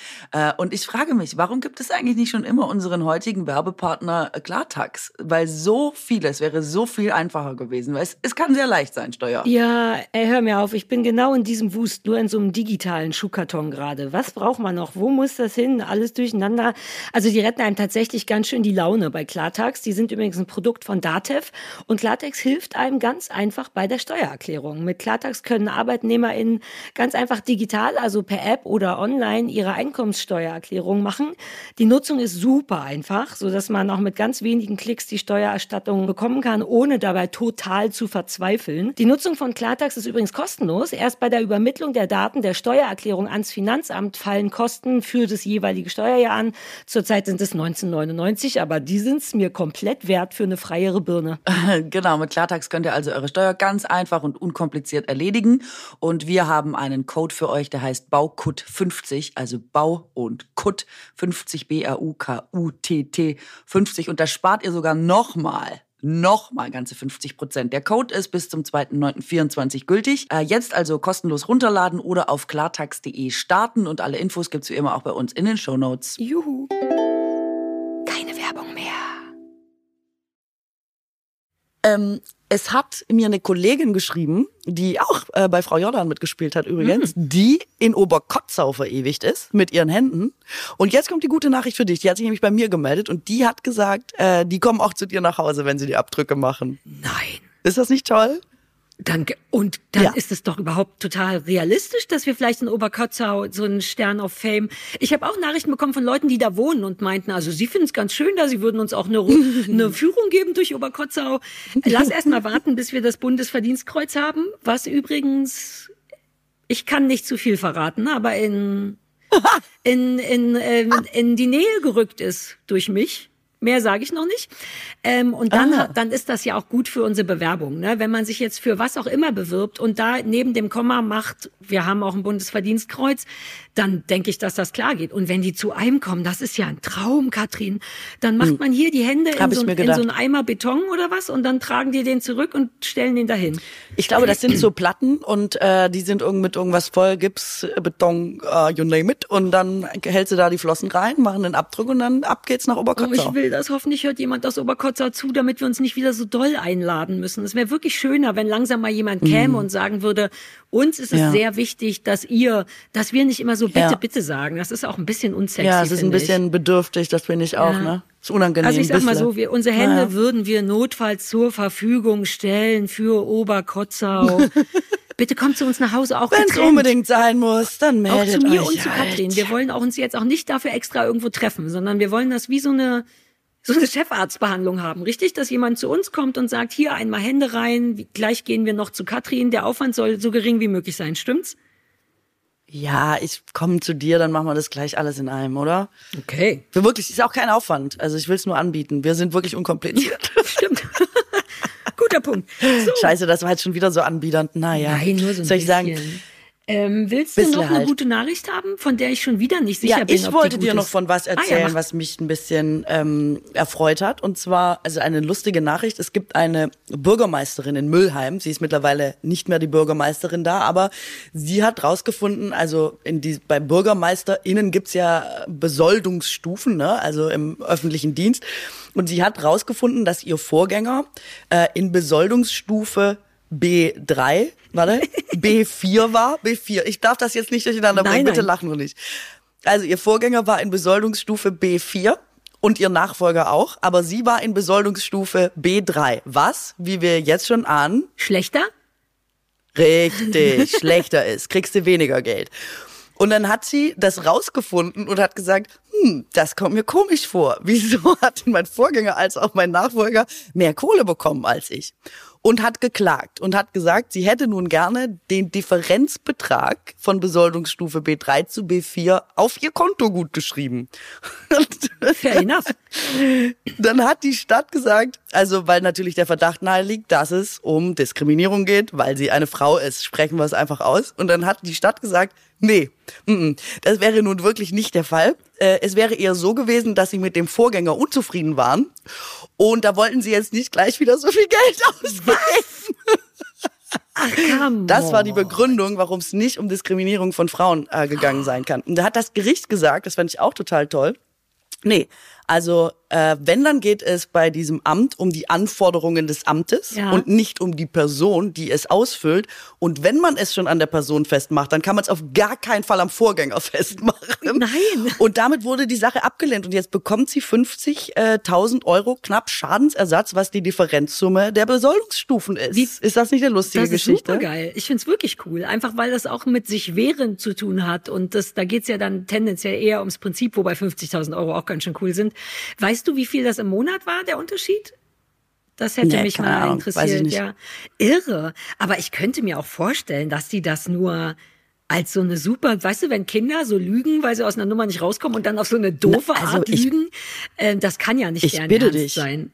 Und ich frage mich, warum gibt es eigentlich nicht schon immer unseren heutigen Werbepartner Klartax? Weil so vieles wäre so viel einfacher gewesen. Weil es, es kann sehr leicht sein, Steuer. Ja, ey, hör mir auf, ich bin genau in diesem Wust, nur in so einem digitalen Schuhkarton gerade. Was braucht man noch? Wo muss das hin? Alles durcheinander. Also die retten einem tatsächlich ganz schön die Laune bei Klartax. Die sind übrigens ein Produkt von DATEV und Klartax hilft einem ganz einfach bei der Steuererklärung. Mit Klartax können ArbeitnehmerInnen ganz einfach digital, also per App oder online, ihre Einkommenssteuererklärung machen. Die Nutzung ist super einfach, sodass man auch mit ganz wenigen Klicks die Steuererstattung bekommen kann, ohne dabei total zu verzweifeln. Die Nutzung von Klartax ist übrigens kostenlos. Erst bei der Übermittlung der Daten der Steuererklärung ans Finanzamt fallen Kosten für das jeweilige Steuerjahr an. Zurzeit sind es neunzehn neunundneunzig, aber die sind es mir komplett wert für eine freiere Birne. Genau, mit Klartax könnt ihr also eure Steuer ganz einfach und unkompliziert erledigen. Und wir haben einen Code für euch, der heißt Baukut fünfzig, also Bau und Kutt fünfzig, B-A-U-K-U-T-T fünfzig. Und da spart ihr sogar nochmal nochmal ganze fünfzig Prozent. Der Code ist bis zum zweiten neunten vierundzwanzig gültig. Äh, jetzt also kostenlos runterladen oder auf klartax punkt de starten. Und alle Infos gibt's wie immer auch bei uns in den Shownotes. Juhu. Keine Werbung mehr. Ähm, es hat mir eine Kollegin geschrieben, die auch äh, bei Frau Jordan mitgespielt hat übrigens, mhm. die in Oberkotzau verewigt ist mit ihren Händen. Und jetzt kommt die gute Nachricht für dich. Die hat sich nämlich bei mir gemeldet und die hat gesagt, äh, die kommen auch zu dir nach Hause, wenn sie die Abdrücke machen. Nein. Ist das nicht toll? Danke. Und dann ja. ist es doch überhaupt total realistisch, dass wir vielleicht in Oberkotzau so einen Stern of Fame. Ich habe auch Nachrichten bekommen von Leuten, die da wohnen und meinten, also sie finden es ganz schön da, sie würden uns auch eine, eine Führung geben durch Oberkotzau. Lass erst mal warten, bis wir das Bundesverdienstkreuz haben, was übrigens, ich kann nicht zu viel verraten, aber in in in in, in die Nähe gerückt ist durch mich. Mehr sage ich noch nicht. Ähm, und dann, ah. dann ist das ja auch gut für unsere Bewerbung. Ne? Wenn man sich jetzt für was auch immer bewirbt und da neben dem Komma macht, wir haben auch ein Bundesverdienstkreuz, dann denke ich, dass das klar geht. Und wenn die zu einem kommen, das ist ja ein Traum, Katrin. Dann macht hm. man hier die Hände in so, in so einen Eimer Beton oder was und dann tragen die den zurück und stellen den dahin. Ich glaube, das sind so Platten und äh, die sind mit irgendwas voll, Gips, Beton, uh, you name it. Und dann hältst du da die Flossen rein, machen den Abdruck und dann ab geht's nach Oberkotzau. Oh, das hoffentlich hört jemand aus Oberkotzau zu, damit wir uns nicht wieder so doll einladen müssen. Es wäre wirklich schöner, wenn langsam mal jemand käme mhm. und sagen würde, uns ist es ja. sehr wichtig, dass ihr, dass wir nicht immer so bitte, ja. bitte sagen. Das ist auch ein bisschen unsexy. Ja, es ist ein bisschen ich. bedürftig, das finde ich auch, ja. ne? Ist unangenehm. Also ich sag mal so, wir, unsere Hände ja. würden wir notfalls zur Verfügung stellen für Oberkotzau. Bitte kommt zu uns nach Hause, auch wenn es unbedingt sein muss, dann meldet euch. Auch zu mir und zu Katrin. Wir wollen auch uns jetzt auch nicht dafür extra irgendwo treffen, sondern wir wollen das wie so eine so eine Chefarztbehandlung haben, richtig? Dass jemand zu uns kommt und sagt, hier einmal Hände rein, gleich gehen wir noch zu Katrin, der Aufwand soll so gering wie möglich sein, stimmt's? Ja, ich komme zu dir, dann machen wir das gleich alles in einem, oder? Okay. Für wirklich, ist auch kein Aufwand, also ich will's nur anbieten, wir sind wirklich unkompliziert. Stimmt. Guter Punkt. So. Scheiße, das war halt schon wieder so anbiedernd, naja. Nein, nur so ein soll ich bisschen. Sagen, Ähm, willst du noch halt. eine gute Nachricht haben, von der ich schon wieder nicht sicher ja, bin, ich ob wollte die dir ist. noch von was erzählen, ah, ja, was mich ein bisschen ähm, erfreut hat. Und zwar, also eine lustige Nachricht, es gibt eine Bürgermeisterin in Müllheim, sie ist mittlerweile nicht mehr die Bürgermeisterin da, aber sie hat rausgefunden, also in die, bei BürgermeisterInnen gibt's ja Besoldungsstufen, ne? Also im öffentlichen Dienst. Und sie hat rausgefunden, dass ihr Vorgänger äh, in Besoldungsstufe B drei, warte, B vier war, B vier. Ich darf das jetzt nicht durcheinander bringen, bitte lachen wir nicht. Also ihr Vorgänger war in Besoldungsstufe B vier und ihr Nachfolger auch, aber sie war in Besoldungsstufe B drei. Was, wie wir jetzt schon ahnen, schlechter? Richtig, schlechter ist, kriegst du weniger Geld. Und dann hat sie das rausgefunden und hat gesagt, hm, das kommt mir komisch vor. Wieso hat denn mein Vorgänger als auch mein Nachfolger mehr Kohle bekommen als ich? Und hat geklagt und hat gesagt, sie hätte nun gerne den Differenzbetrag von Besoldungsstufe B drei zu B vier auf ihr Konto gutgeschrieben. Fair enough. Dann hat die Stadt gesagt, also weil natürlich der Verdacht nahe liegt, dass es um Diskriminierung geht, weil sie eine Frau ist, sprechen wir es einfach aus. Und dann hat die Stadt gesagt, nee, das wäre nun wirklich nicht der Fall. Es wäre eher so gewesen, dass sie mit dem Vorgänger unzufrieden waren und da wollten sie jetzt nicht gleich wieder so viel Geld ausgeben. Das war die Begründung, warum es nicht um Diskriminierung von Frauen äh, gegangen sein kann. Und da hat das Gericht gesagt, das fand ich auch total toll, nee, also äh, wenn, dann geht es bei diesem Amt um die Anforderungen des Amtes ja. und nicht um die Person, die es ausfüllt. Und wenn man es schon an der Person festmacht, dann kann man es auf gar keinen Fall am Vorgänger festmachen. Nein. Und damit wurde die Sache abgelehnt. Und jetzt bekommt sie fünfzigtausend Euro knapp Schadensersatz, was die Differenzsumme der Besoldungsstufen ist. Wie? Ist das nicht eine lustige das Geschichte? Das ist supergeil. Ich find's wirklich cool. Einfach, weil das auch mit sich wehren zu tun hat. Und das, da geht's ja dann tendenziell eher ums Prinzip, wobei fünfzigtausend Euro auch ganz schön cool sind. Weißt du, wie viel das im Monat war, der Unterschied? Das hätte nee, mich mal Ahnung, interessiert, ja. Irre. Aber ich könnte mir auch vorstellen, dass die das nur als so eine super, weißt du, wenn Kinder so lügen, weil sie aus einer Nummer nicht rauskommen und dann auf so eine doofe Na, also Art ich, lügen, äh, das kann ja nicht gerne ernst dich. sein.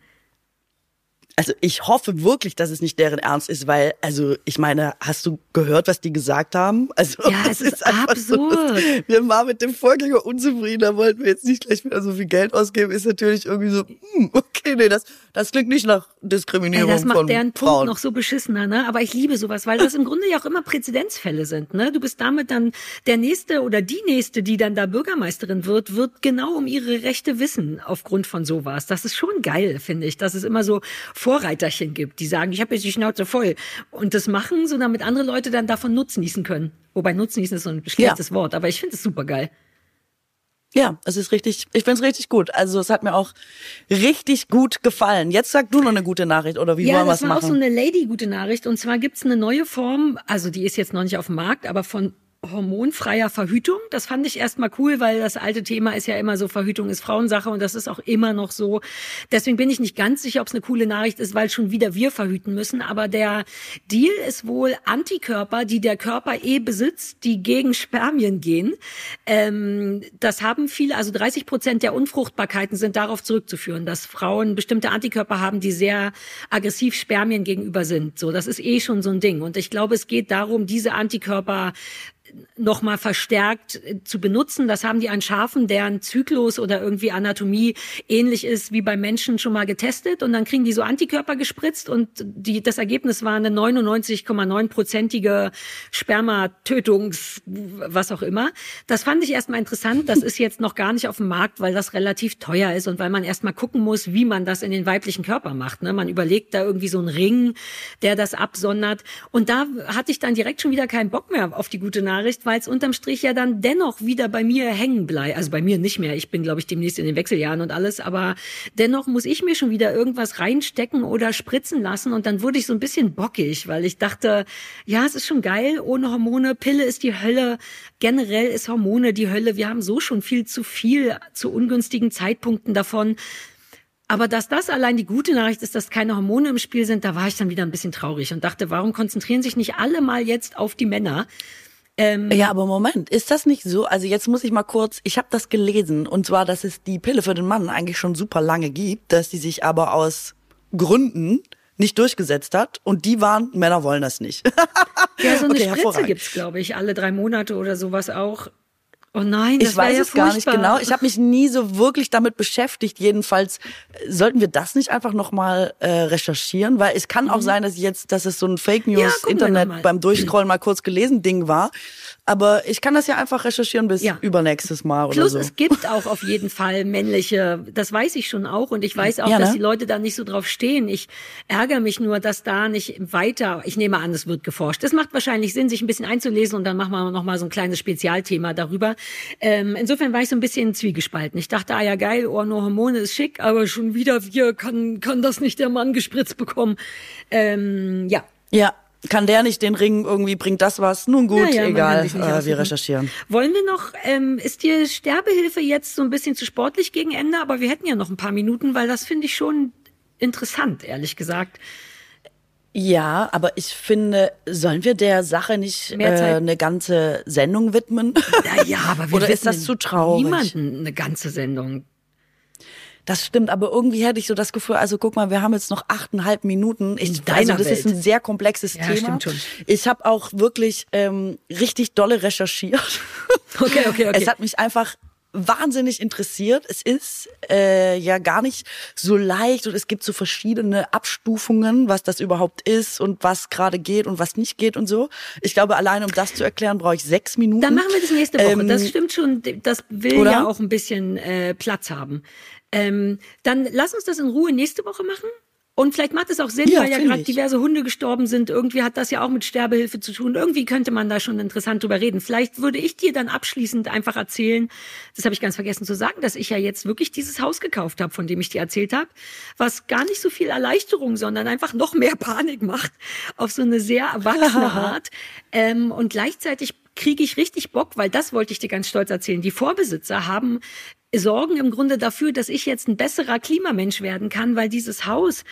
also ich hoffe wirklich, dass es nicht deren Ernst ist, weil, also ich meine, hast du gehört, was die gesagt haben? Also, ja, es ist, ist absurd. So, wir waren mit dem Vorgänger unzufrieden, da wollten wir jetzt nicht gleich wieder so viel Geld ausgeben, ist natürlich irgendwie so, hm, okay, nee, das, das klingt nicht nach Diskriminierung von Frauen. Das macht deren Punkt noch so beschissener, ne? Aber ich liebe sowas, weil das im Grunde ja auch immer Präzedenzfälle sind, ne? Du bist damit dann der Nächste oder die Nächste, die dann da Bürgermeisterin wird, wird genau um ihre Rechte wissen, aufgrund von sowas. Das ist schon geil, finde ich, dass es immer so Vorreiterchen gibt, die sagen, ich habe jetzt die Schnauze voll und das machen, so damit andere Leute dann davon nutznießen können. Wobei nutznießen ist so ein schlechtes ja. Wort, aber ich finde es super geil. Ja, es ist richtig, ich find's richtig gut. Also es hat mir auch richtig gut gefallen. Jetzt sag du noch eine gute Nachricht oder wie ja, wollen wir es machen? Ja, das war auch so eine Lady-gute Nachricht und zwar gibt's eine neue Form, also die ist jetzt noch nicht auf dem Markt, aber von hormonfreier Verhütung. Das fand ich erstmal cool, weil das alte Thema ist ja immer so, Verhütung ist Frauensache und das ist auch immer noch so. Deswegen bin ich nicht ganz sicher, ob es eine coole Nachricht ist, weil schon wieder wir verhüten müssen. Aber der Deal ist wohl Antikörper, die der Körper eh besitzt, die gegen Spermien gehen. Ähm, das haben viele, also dreißig Prozent der Unfruchtbarkeiten sind darauf zurückzuführen, dass Frauen bestimmte Antikörper haben, die sehr aggressiv Spermien gegenüber sind. So, das ist eh schon so ein Ding. Und ich glaube, es geht darum, diese Antikörper noch mal verstärkt zu benutzen. Das haben die an Schafen, deren Zyklus oder irgendwie Anatomie ähnlich ist wie bei Menschen, schon mal getestet. Und dann kriegen die so Antikörper gespritzt und die, das Ergebnis war eine neunundneunzig Komma neun prozentige Spermatötungs-, was auch immer. Das fand ich erstmal interessant. Das ist jetzt noch gar nicht auf dem Markt, weil das relativ teuer ist und weil man erstmal gucken muss, wie man das in den weiblichen Körper macht. Ne? Man überlegt da irgendwie so einen Ring, der das absondert. Und da hatte ich dann direkt schon wieder keinen Bock mehr auf die gute Nachricht, weil es unterm Strich ja dann dennoch wieder bei mir hängen bleibt. Also bei mir nicht mehr. Ich bin, glaube ich, demnächst in den Wechseljahren und alles. Aber dennoch muss ich mir schon wieder irgendwas reinstecken oder spritzen lassen. Und dann wurde ich so ein bisschen bockig, weil ich dachte, ja, es ist schon geil, ohne Hormone. Pille ist die Hölle. Generell ist Hormone die Hölle. Wir haben so schon viel zu viel zu ungünstigen Zeitpunkten davon. Aber dass das allein die gute Nachricht ist, dass keine Hormone im Spiel sind, da war ich dann wieder ein bisschen traurig und dachte, warum konzentrieren sich nicht alle mal jetzt auf die Männer? Ähm, ja, aber Moment, ist das nicht so? Also jetzt muss ich mal kurz, ich habe das gelesen und zwar, dass es die Pille für den Mann eigentlich schon super lange gibt, dass die sich aber aus Gründen nicht durchgesetzt hat und die waren, Männer wollen das nicht. Ja, so eine okay, Spritze gibt's, glaube ich, alle drei Monate oder sowas auch. Oh nein, das ich weiß ja es furchtbar. Gar nicht genau. Ich habe mich nie so wirklich damit beschäftigt. Jedenfalls sollten wir das nicht einfach nochmal äh, recherchieren, weil es kann auch mhm. sein, dass jetzt, dass es so ein Fake News ja, Internet beim Durchscrollen mal kurz gelesen Ding war. Aber ich kann das ja einfach recherchieren bis ja. übernächstes Mal oder Plus, so. Plus es gibt auch auf jeden Fall männliche, das weiß ich schon auch und ich weiß auch, ja, ne? dass die Leute da nicht so drauf stehen. Ich ärgere mich nur, dass da nicht weiter, ich nehme an, es wird geforscht. Es macht wahrscheinlich Sinn, sich ein bisschen einzulesen und dann machen wir nochmal so ein kleines Spezialthema darüber. Ähm, insofern war ich so ein bisschen zwiegespalten. Ich dachte, ah ja geil, oh, nur Hormone ist schick, aber schon wieder, hier kann, kann das nicht der Mann gespritzt bekommen. Ähm, ja. Ja. Kann der nicht den Ring irgendwie, bringt das was? Nun gut, ja, egal, äh, wir recherchieren. Wollen wir noch, ähm, ist die Sterbehilfe jetzt so ein bisschen zu sportlich gegen Ende? Aber wir hätten ja noch ein paar Minuten, weil das finde ich schon interessant, ehrlich gesagt. Ja, aber ich finde, sollen wir der Sache nicht äh, eine ganze Sendung widmen? Ja, ja, aber wir Oder ist das zu traurig? Niemanden eine ganze Sendung. Das stimmt, aber irgendwie hätte ich so das Gefühl, also guck mal, wir haben jetzt noch achteinhalb Minuten. Ich, also das Welt. Ist ein sehr komplexes ja, Thema. Stimmt schon. Ich habe auch wirklich ähm, richtig dolle recherchiert. Okay, okay, okay. Es hat mich einfach wahnsinnig interessiert. Es ist äh, ja gar nicht so leicht und es gibt so verschiedene Abstufungen, was das überhaupt ist und was gerade geht und was nicht geht und so. Ich glaube, alleine um das zu erklären, brauche ich sechs Minuten. Dann machen wir das nächste Woche. Ähm, das stimmt schon. Das will oder? Ja auch ein bisschen äh, Platz haben. Ähm, dann lass uns das in Ruhe nächste Woche machen. Und vielleicht macht es auch Sinn, ja, weil ja gerade diverse Hunde gestorben sind. Irgendwie hat das ja auch mit Sterbehilfe zu tun. Irgendwie könnte man da schon interessant drüber reden. Vielleicht würde ich dir dann abschließend einfach erzählen, das habe ich ganz vergessen zu sagen, dass ich ja jetzt wirklich dieses Haus gekauft habe, von dem ich dir erzählt habe, was gar nicht so viel Erleichterung, sondern einfach noch mehr Panik macht, auf so eine sehr erwachsene Art. Ähm, und gleichzeitig kriege ich richtig Bock, weil das wollte ich dir ganz stolz erzählen. Die Vorbesitzer haben sorgen im Grunde dafür, dass ich jetzt ein besserer Klimamensch werden kann, weil dieses Haus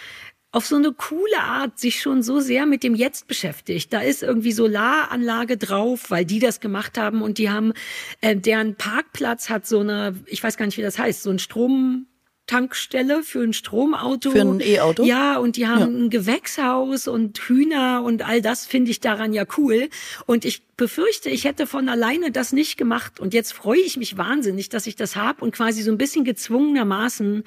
auf so eine coole Art sich schon so sehr mit dem Jetzt beschäftigt. Da ist irgendwie Solaranlage drauf, weil die das gemacht haben und die haben, äh, deren Parkplatz hat so eine, ich weiß gar nicht, wie das heißt, so ein Strom... Tankstelle für ein Stromauto. Für ein E-Auto? Ja, und die haben ja. ein Gewächshaus und Hühner und all das finde ich daran ja cool. Und ich befürchte, ich hätte von alleine das nicht gemacht. Und jetzt freue ich mich wahnsinnig, dass ich das habe und quasi so ein bisschen gezwungenermaßen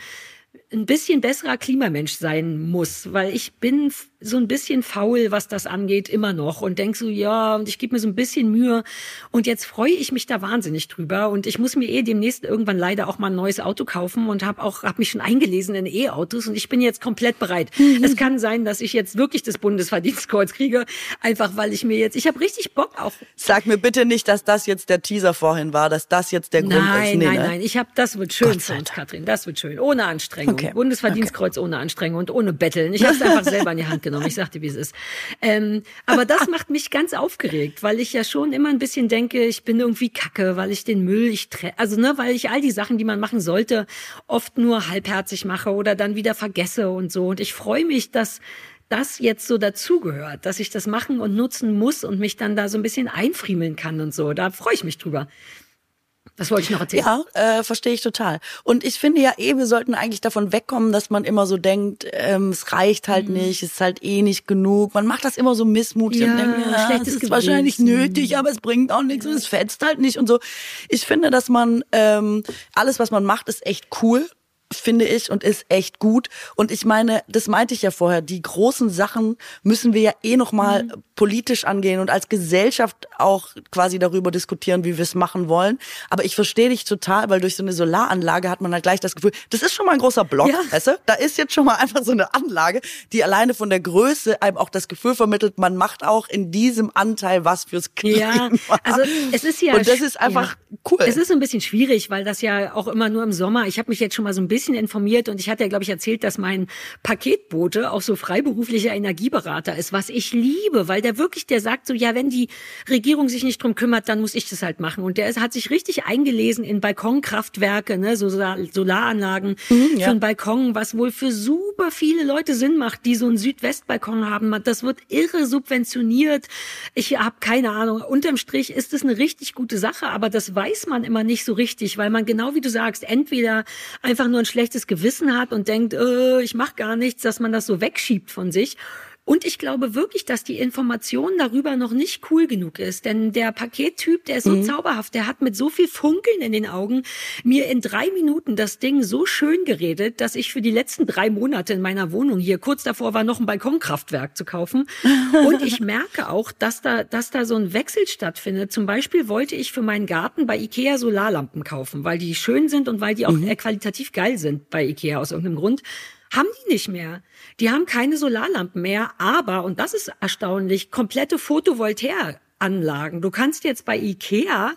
ein bisschen besserer Klimamensch sein muss, weil ich bin so ein bisschen faul, was das angeht, immer noch und denk so, ja, und ich gebe mir so ein bisschen Mühe und jetzt freue ich mich da wahnsinnig drüber und ich muss mir eh demnächst irgendwann leider auch mal ein neues Auto kaufen und habe auch hab mich schon eingelesen in E-Autos und ich bin jetzt komplett bereit. Mhm. Es kann sein, dass ich jetzt wirklich das Bundesverdienstkreuz kriege, einfach weil ich mir jetzt, ich habe richtig Bock auch. Sag mir bitte nicht, dass das jetzt der Teaser vorhin war, dass das jetzt der Grund nein, ist. Nee, nein, nein, nein, ich habe, das wird schön für uns, Katrin, das wird schön, ohne Anstrengung. Okay. Bundesverdienstkreuz okay. ohne Anstrengung und ohne Betteln. Ich habe es einfach selber in die Hand genommen. Ich sagte, wie es ist. Ähm, aber das macht mich ganz aufgeregt, weil ich ja schon immer ein bisschen denke, ich bin irgendwie kacke, weil ich den Müll, ich tre- also ne, weil ich all die Sachen, die man machen sollte, oft nur halbherzig mache oder dann wieder vergesse und so. Und ich freue mich, dass das jetzt so dazugehört, dass ich das machen und nutzen muss und mich dann da so ein bisschen einfriemeln kann und so. Da freue ich mich drüber. Das wollte ich noch erzählen. Ja, äh, verstehe ich total. Und ich finde ja eh, wir sollten eigentlich davon wegkommen, dass man immer so denkt, ähm, es reicht halt mhm. nicht, es ist halt eh nicht genug. Man macht das immer so missmutig ja, und denkt, ja, es ist wahrscheinlich nötig, aber es bringt auch nichts ja. und es fetzt halt nicht und so. Ich finde, dass man, ähm, alles, was man macht, ist echt cool, finde ich, und ist echt gut. Und ich meine, das meinte ich ja vorher, die großen Sachen müssen wir ja eh nochmal mhm. politisch angehen und als Gesellschaft auch quasi darüber diskutieren, wie wir es machen wollen. Aber ich verstehe dich total, weil durch so eine Solaranlage hat man halt gleich das Gefühl, das ist schon mal ein großer Block, ja. weißt du? Da ist jetzt schon mal einfach so eine Anlage, die alleine von der Größe einem auch das Gefühl vermittelt, man macht auch in diesem Anteil was fürs Klima. Ja, also es ist ja... Und das ist einfach ja. cool. Es ist ein bisschen schwierig, weil das ja auch immer nur im Sommer, ich habe mich jetzt schon mal so ein bisschen bisschen informiert und ich hatte ja, glaube ich, erzählt, dass mein Paketbote auch so freiberuflicher Energieberater ist, was ich liebe, weil der wirklich, der sagt so, ja, wenn die Regierung sich nicht drum kümmert, dann muss ich das halt machen. Und der ist, hat sich richtig eingelesen in Balkonkraftwerke, ne, so Solaranlagen mhm, ja. für einen Balkon, was wohl für super viele Leute Sinn macht, die so einen Südwestbalkon haben. Das wird irre subventioniert. Ich habe keine Ahnung. Unterm Strich ist es eine richtig gute Sache, aber das weiß man immer nicht so richtig, weil man genau wie du sagst, entweder einfach nur ein schlechtes Gewissen hat und denkt, äh, ich mache gar nichts, dass man das so wegschiebt von sich. Und ich glaube wirklich, dass die Information darüber noch nicht cool genug ist. Denn der Pakettyp, der ist so mhm. zauberhaft, der hat mit so viel Funkeln in den Augen mir in drei Minuten das Ding so schön geredet, dass ich für die letzten drei Monate in meiner Wohnung hier kurz davor war, noch ein Balkonkraftwerk zu kaufen. Und ich merke auch, dass da, dass da so ein Wechsel stattfindet. Zum Beispiel wollte ich für meinen Garten bei IKEA Solarlampen kaufen, weil die schön sind und weil die auch mhm. qualitativ geil sind bei IKEA aus irgendeinem Grund. Haben die nicht mehr. Die haben keine Solarlampen mehr, aber, und das ist erstaunlich, komplette Photovoltaikanlagen. Du kannst jetzt bei IKEA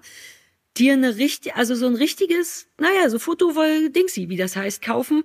dir eine richtig, also so ein richtiges, naja, so Photovol-Dingsi, wie das heißt, kaufen.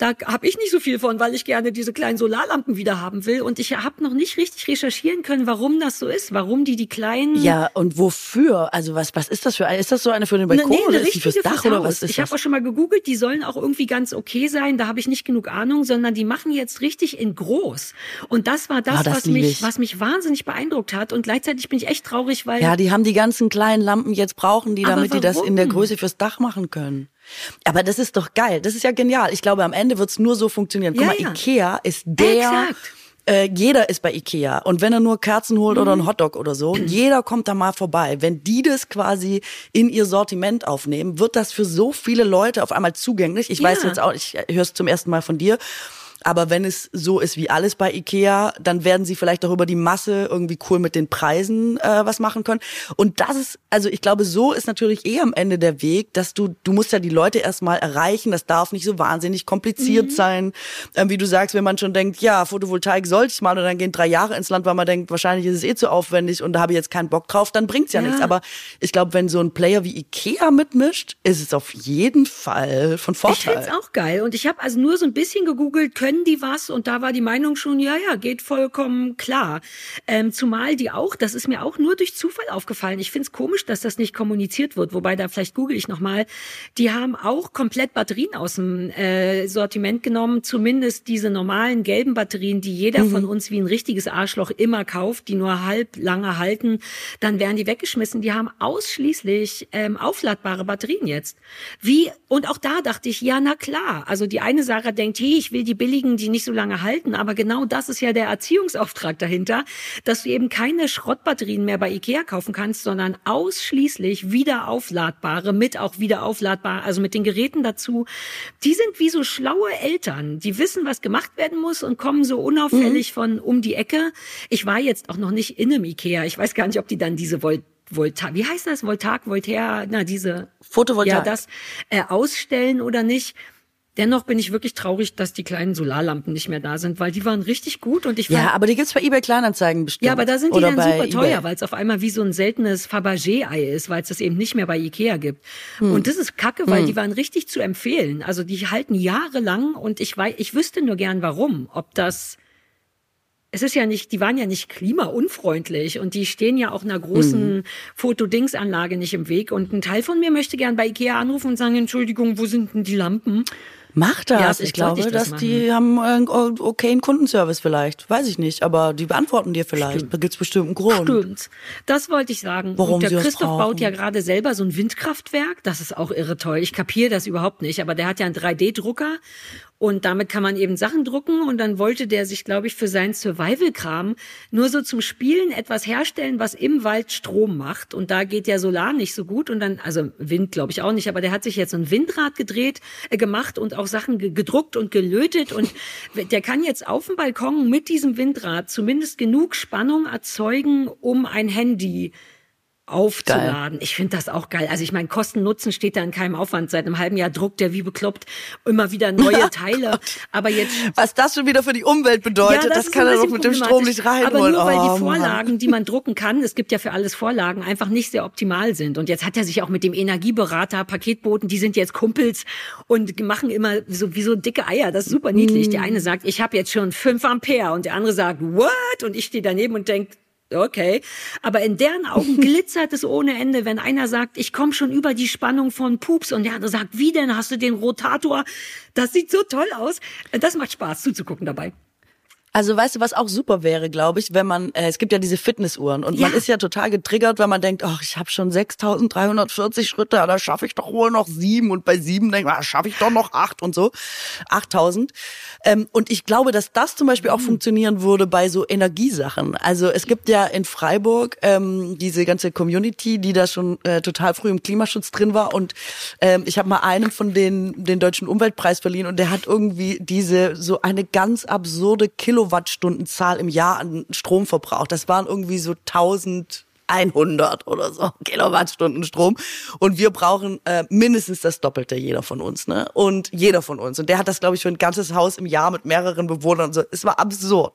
Da habe ich nicht so viel von, weil ich gerne diese kleinen Solarlampen wieder haben will. Und ich habe noch nicht richtig recherchieren können, warum das so ist, warum die die kleinen... Ja, und wofür? Also was was ist das für eine? Ist das so eine für den Balkon ne, ne, oder ist die fürs Dach fürs oder was ist Ich habe auch schon mal gegoogelt, die sollen auch irgendwie ganz okay sein. Da habe ich nicht genug Ahnung, sondern die machen jetzt richtig in groß. Und das war das, ah, das was mich was mich wahnsinnig beeindruckt hat. Und gleichzeitig bin ich echt traurig, weil... Ja, die haben die ganzen kleinen Lampen jetzt brauchen, die damit die das in der Größe fürs Dach machen können. Aber das ist doch geil. Das ist ja genial. Ich glaube, am Ende wird's nur so funktionieren. Guck ja, mal, ja. IKEA ist der... Exakt. Äh, jeder ist bei IKEA. Und wenn er nur Kerzen holt mhm. oder einen Hotdog oder so, jeder kommt da mal vorbei. Wenn die das quasi in ihr Sortiment aufnehmen, wird das für so viele Leute auf einmal zugänglich. Ich ja. weiß jetzt auch, ich höre es zum ersten Mal von dir. Aber wenn es so ist wie alles bei IKEA, dann werden sie vielleicht auch über die Masse irgendwie cool mit den Preisen äh, was machen können. Und das ist, also ich glaube, so ist natürlich eh am Ende der Weg, dass du, du musst ja die Leute erstmal erreichen, das darf nicht so wahnsinnig kompliziert mhm. sein. Ähm, wie du sagst, wenn man schon denkt, ja, Photovoltaik sollte ich mal und dann gehen drei Jahre ins Land, weil man denkt, wahrscheinlich ist es eh zu aufwendig und da habe ich jetzt keinen Bock drauf, dann bringt's ja, ja nichts. Aber ich glaube, wenn so ein Player wie IKEA mitmischt, ist es auf jeden Fall von Vorteil. Ich find's auch geil und ich habe also nur so ein bisschen gegoogelt, können können die was? Und da war die Meinung schon, ja, ja, geht vollkommen klar. Ähm, zumal die auch, das ist mir auch nur durch Zufall aufgefallen. Ich finde es komisch, dass das nicht kommuniziert wird. Wobei, da vielleicht google ich nochmal. Die haben auch komplett Batterien aus dem äh, Sortiment genommen. Zumindest diese normalen gelben Batterien, die jeder mhm. von uns wie ein richtiges Arschloch immer kauft, die nur halb lange halten. Dann werden die weggeschmissen. Die haben ausschließlich ähm, aufladbare Batterien jetzt. Wie, und auch da dachte ich, ja, na klar. Also die eine Sarah denkt, hey, ich will die billigen, die nicht so lange halten. Aber genau das ist ja der Erziehungsauftrag dahinter, dass du eben keine Schrottbatterien mehr bei IKEA kaufen kannst, sondern ausschließlich wieder aufladbare, mit auch wieder aufladbar, also mit den Geräten dazu. Die sind wie so schlaue Eltern. Die wissen, was gemacht werden muss und kommen so unauffällig mhm. von um die Ecke. Ich war jetzt auch noch nicht in einem IKEA. Ich weiß gar nicht, ob die dann diese Volt Volta, wie heißt das? Voltak, Voltaire, na diese Photovoltaik. Ja, das äh, ausstellen oder nicht. Dennoch bin ich wirklich traurig, dass die kleinen Solarlampen nicht mehr da sind, weil die waren richtig gut und ich fand, ja, aber die gibt's bei eBay Kleinanzeigen bestimmt. Ja, aber da sind die oder dann super teuer, weil es auf einmal wie so ein seltenes Fabergé-Ei ist, weil es das eben nicht mehr bei Ikea gibt. Hm. Und das ist Kacke, weil hm. die waren richtig zu empfehlen. Also die halten jahrelang und ich weiß, ich wüsste nur gern warum, ob das Es ist ja nicht, die waren ja nicht klimaunfreundlich und die stehen ja auch einer großen mhm. Fotodingsanlage nicht im Weg. Und ein Teil von mir möchte gern bei IKEA anrufen und sagen, Entschuldigung, wo sind denn die Lampen? Mach das. Ja, ich, ich glaube, das dass machen. Die haben einen okayen Kundenservice vielleicht. Weiß ich nicht, aber die beantworten dir vielleicht. Stimmt. Da gibt's bestimmt einen Grund. Stimmt. Das wollte ich sagen. Warum und der sie Christoph das baut ja gerade selber so ein Windkraftwerk. Das ist auch irre toll. Ich kapiere das überhaupt nicht. Aber der hat ja einen drei D Drucker. Und damit kann man eben Sachen drucken. Und dann wollte der sich, glaube ich, für seinen Survival-Kram nur so zum Spielen etwas herstellen, was im Wald Strom macht. Und da geht ja Solar nicht so gut. Und dann, also Wind glaube ich auch nicht, aber der hat sich jetzt so ein Windrad gedreht, äh, gemacht und auch Sachen gedruckt und gelötet. Und der kann jetzt auf dem Balkon mit diesem Windrad zumindest genug Spannung erzeugen, um ein Handy aufzuladen. Geil. Ich finde das auch geil. Also ich meine, Kosten-Nutzen steht da in keinem Aufwand. Seit einem halben Jahr druckt der wie bekloppt immer wieder neue Teile. Oh, aber jetzt was das schon wieder für die Umwelt bedeutet, ja, das, das kann er doch mit dem Strom nicht reinholen. Aber nur, weil oh, die Vorlagen, Mann. Die man drucken kann, es gibt ja für alles Vorlagen, einfach nicht sehr optimal sind. Und jetzt hat er sich auch mit dem Energieberater, Paketboten, die sind jetzt Kumpels und machen immer so wie so dicke Eier. Das ist super niedlich. Hm. Der eine sagt, ich habe jetzt schon fünf Ampere und der andere sagt, what? Und ich stehe daneben und denke, okay, aber in deren Augen glitzert es ohne Ende, wenn einer sagt, ich komme schon über die Spannung von Pups und der andere sagt, wie denn, hast du den Rotator? Das sieht so toll aus. Das macht Spaß zuzugucken dabei. Also weißt du, was auch super wäre, glaube ich, wenn man, äh, es gibt ja diese Fitnessuhren und ja. man ist ja total getriggert, wenn man denkt, ach, ich habe schon sechstausenddreihundertvierzig Schritte, da schaffe ich doch wohl noch sieben und bei sieben denke ich, ah, schaffe ich doch noch acht und so, achttausend. Ähm, und ich glaube, dass das zum Beispiel auch mhm. funktionieren würde bei so Energiesachen. Also es gibt ja in Freiburg ähm, diese ganze Community, die da schon äh, total früh im Klimaschutz drin war und ähm, ich habe mal einem von denen den Deutschen Umweltpreis verliehen und der hat irgendwie diese, so eine ganz absurde Kilowattstunden Kilowattstundenzahl im Jahr an Stromverbrauch. Das waren irgendwie so eintausendeinhundert oder so Kilowattstunden Strom. Und wir brauchen äh, mindestens das Doppelte, jeder von uns. Ne? Und jeder von uns. Und der hat das, glaube ich, für ein ganzes Haus im Jahr mit mehreren Bewohnern. Und so. Es war absurd.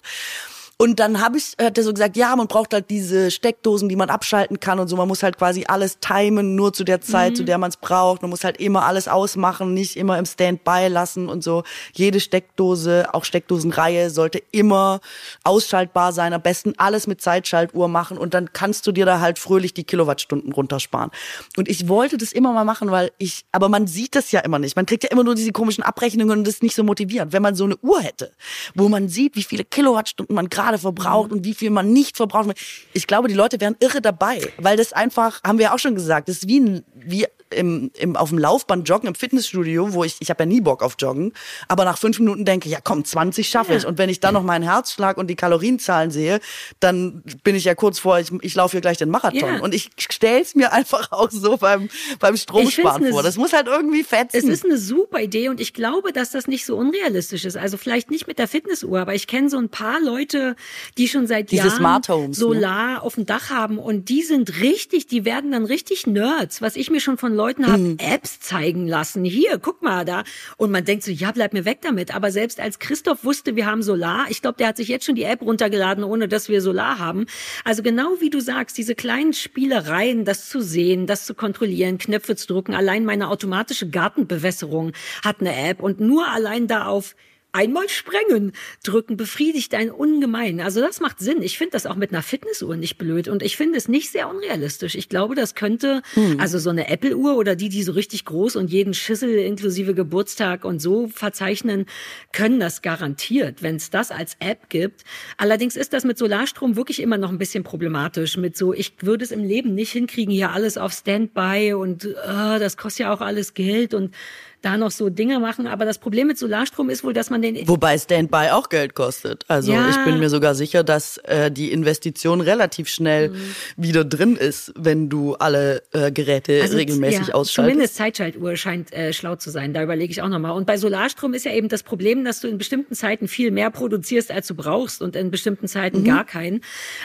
Und dann habe ich, hat er so gesagt, ja, man braucht halt diese Steckdosen, die man abschalten kann und so. Man muss halt quasi alles timen, nur zu der Zeit, mhm. zu der man es braucht. Man muss halt immer alles ausmachen, nicht immer im Standby lassen und so. Jede Steckdose, auch Steckdosenreihe, sollte immer ausschaltbar sein. Am besten alles mit Zeitschaltuhr machen und dann kannst du dir da halt fröhlich die Kilowattstunden runtersparen. Und ich wollte das immer mal machen, weil ich, aber man sieht das ja immer nicht. Man kriegt ja immer nur diese komischen Abrechnungen und das ist nicht so motivierend. Wenn man so eine Uhr hätte, wo man sieht, wie viele Kilowattstunden man gerade verbraucht und wie viel man nicht verbraucht. Ich glaube, die Leute wären irre dabei, weil das einfach, haben wir ja auch schon gesagt, das ist wie, ein, wie im, im, auf dem Laufband joggen, im Fitnessstudio, wo ich, ich habe ja nie Bock auf Joggen, aber nach fünf Minuten denke, ja komm, zwanzig schaffe ich. Und wenn ich dann noch meinen Herzschlag und die Kalorienzahlen sehe, dann bin ich ja kurz vor, ich, ich laufe hier gleich den Marathon. Ja. Und ich stelle es mir einfach auch so beim, beim Stromsparen vor. Das muss halt irgendwie fetzen. Es ist eine super Idee und ich glaube, dass das nicht so unrealistisch ist. Also vielleicht nicht mit der Fitnessuhr, aber ich kenne so ein paar Leute, die schon seit Diese Jahren Smart Homes, Solar ne? auf dem Dach haben und die sind richtig, die werden dann richtig Nerds, was ich mir schon von Leuten habe, mhm. Apps zeigen lassen, hier, guck mal da und man denkt so, ja, bleib mir weg damit, aber selbst als Christoph wusste, wir haben Solar, ich glaube, der hat sich jetzt schon die App runtergeladen, ohne dass wir Solar haben, also genau wie du sagst, diese kleinen Spielereien, das zu sehen, das zu kontrollieren, Knöpfe zu drücken, allein meine automatische Gartenbewässerung hat eine App und nur allein da auf einmal sprengen, drücken befriedigt einen ungemein. Also das macht Sinn. Ich finde das auch mit einer Fitnessuhr nicht blöd und ich finde es nicht sehr unrealistisch. Ich glaube, das könnte, hm. also so eine Apple-Uhr oder die, die so richtig groß und jeden Schissel inklusive Geburtstag und so verzeichnen, können das garantiert, wenn es das als App gibt. Allerdings ist das mit Solarstrom wirklich immer noch ein bisschen problematisch. Mit so, ich würde es im Leben nicht hinkriegen, hier alles auf Standby und äh, das kostet ja auch alles Geld und da noch so Dinge machen. Aber das Problem mit Solarstrom ist wohl, dass man den... Wobei Standby auch Geld kostet. Also ja. Ich bin mir sogar sicher, dass äh, die Investition relativ schnell mhm. wieder drin ist, wenn du alle äh, Geräte also, regelmäßig ja, ausschaltest. Zumindest Zeitschaltuhr scheint äh, schlau zu sein. Da überlege ich auch nochmal. Und bei Solarstrom ist ja eben das Problem, dass du in bestimmten Zeiten viel mehr produzierst, als du brauchst und in bestimmten Zeiten mhm. gar keinen.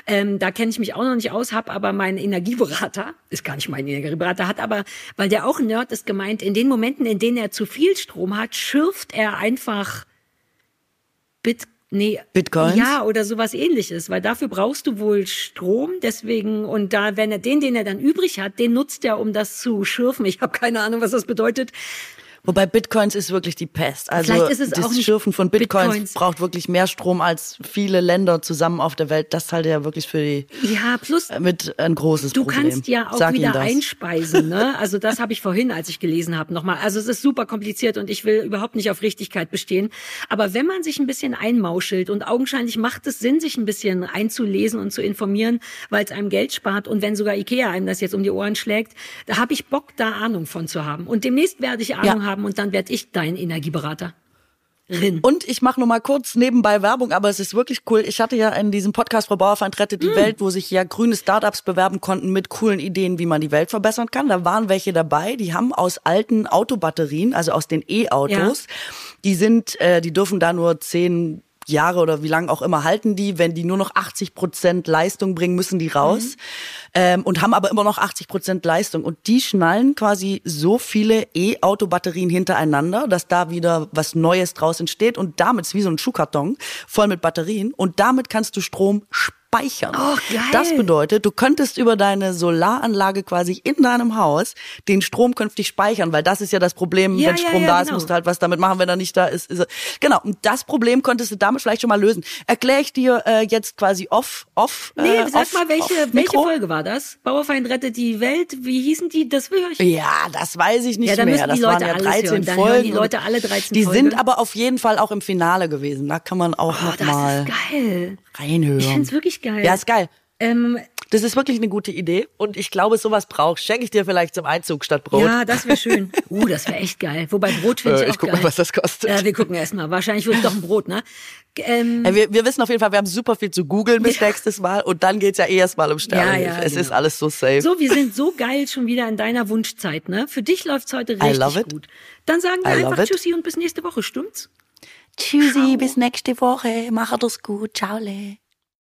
Ähm, da kenne ich mich auch noch nicht aus, habe aber meinen Energieberater, ist gar nicht mein Energieberater, hat aber, weil der auch ein Nerd ist, gemeint, in den Momenten, in denen er zu viel Strom hat, schürft er einfach Bit, nee, Bitcoins? Ja, oder sowas ähnliches, weil dafür brauchst du wohl Strom, deswegen, und da, wenn er den, den er dann übrig hat, den nutzt er, um das zu schürfen. Ich habe keine Ahnung, was das bedeutet. Wobei Bitcoins ist wirklich die Pest. Also ist es das auch Schürfen von Bitcoins, Bitcoins braucht wirklich mehr Strom als viele Länder zusammen auf der Welt. Das halte ich ja wirklich für die ja, plus, mit ein großes du Problem. Du kannst ja auch Sag wieder einspeisen. Ne? Also das habe ich vorhin, als ich gelesen habe, nochmal. Also es ist super kompliziert und ich will überhaupt nicht auf Richtigkeit bestehen. Aber wenn man sich ein bisschen einmauschelt und augenscheinlich macht es Sinn, sich ein bisschen einzulesen und zu informieren, weil es einem Geld spart und wenn sogar IKEA einem das jetzt um die Ohren schlägt, da habe ich Bock, da Ahnung von zu haben. Und demnächst werde ich Ahnung haben. Ja. Haben und dann werde ich dein Energieberater. Rin. Und ich mache noch mal kurz nebenbei Werbung, aber es ist wirklich cool. Ich hatte ja in diesem Podcast Frau Bauerfeind rettet die mm. Welt, wo sich ja grüne Startups bewerben konnten mit coolen Ideen, wie man die Welt verbessern kann. Da waren welche dabei, die haben aus alten Autobatterien, also aus den E-Autos, ja. die sind, äh, die dürfen da nur zehn Jahre oder wie lange auch immer halten die, wenn die nur noch achtzig Prozent Leistung bringen, müssen die raus mhm. ähm, und haben aber immer noch achtzig Prozent Leistung. Und die schnallen quasi so viele E-Auto-Batterien hintereinander, dass da wieder was Neues draus entsteht und damit ist wie so ein Schuhkarton voll mit Batterien und damit kannst du Strom speichern. Oh, geil. Das bedeutet, du könntest über deine Solaranlage quasi in deinem Haus den Strom künftig speichern, weil das ist ja das Problem, ja, wenn ja, Strom ja, da ist, genau. musst du halt was damit machen, wenn er nicht da ist. ist er. Genau, und das Problem konntest du damit vielleicht schon mal lösen. Erkläre ich dir äh, jetzt quasi off, off, äh, Nee, sag off, mal, welche, welche Folge war das? Bauerfeind rettet die Welt, wie hießen die? Das will ich. Ja, das weiß ich nicht ja, mehr. Das waren ja dreizehn Folgen. Die Leute alle dreizehn die Folgen. Sind aber auf jeden Fall auch im Finale gewesen. Da kann man auch oh, noch das mal ist geil. Reinhören. Ich find's wirklich geil. Ja, ist geil. Ähm, das ist wirklich eine gute Idee und ich glaube, sowas brauchst. Schenke ich dir vielleicht zum Einzug statt Brot. Ja, das wäre schön. Uh, das wäre echt geil. Wobei Brot finde äh, ich auch ich guck geil. Ich gucke mal, was das kostet. Ja, wir gucken erst mal. Wahrscheinlich wird es doch ein Brot, ne? Ähm, ja, wir, wir wissen auf jeden Fall, wir haben super viel zu googeln bis ja. nächstes Mal und dann geht's ja eh erst mal um Sternenhilfe. Ja, ja, es genau. ist alles so safe. So, wir sind so geil schon wieder in deiner Wunschzeit, ne? Für dich läuft's heute richtig gut. Dann sagen wir I einfach Tschüssi und bis nächste Woche, stimmt's? Tschüssi, Ciao. Bis nächste Woche. Macht es gut. Ciao. Le.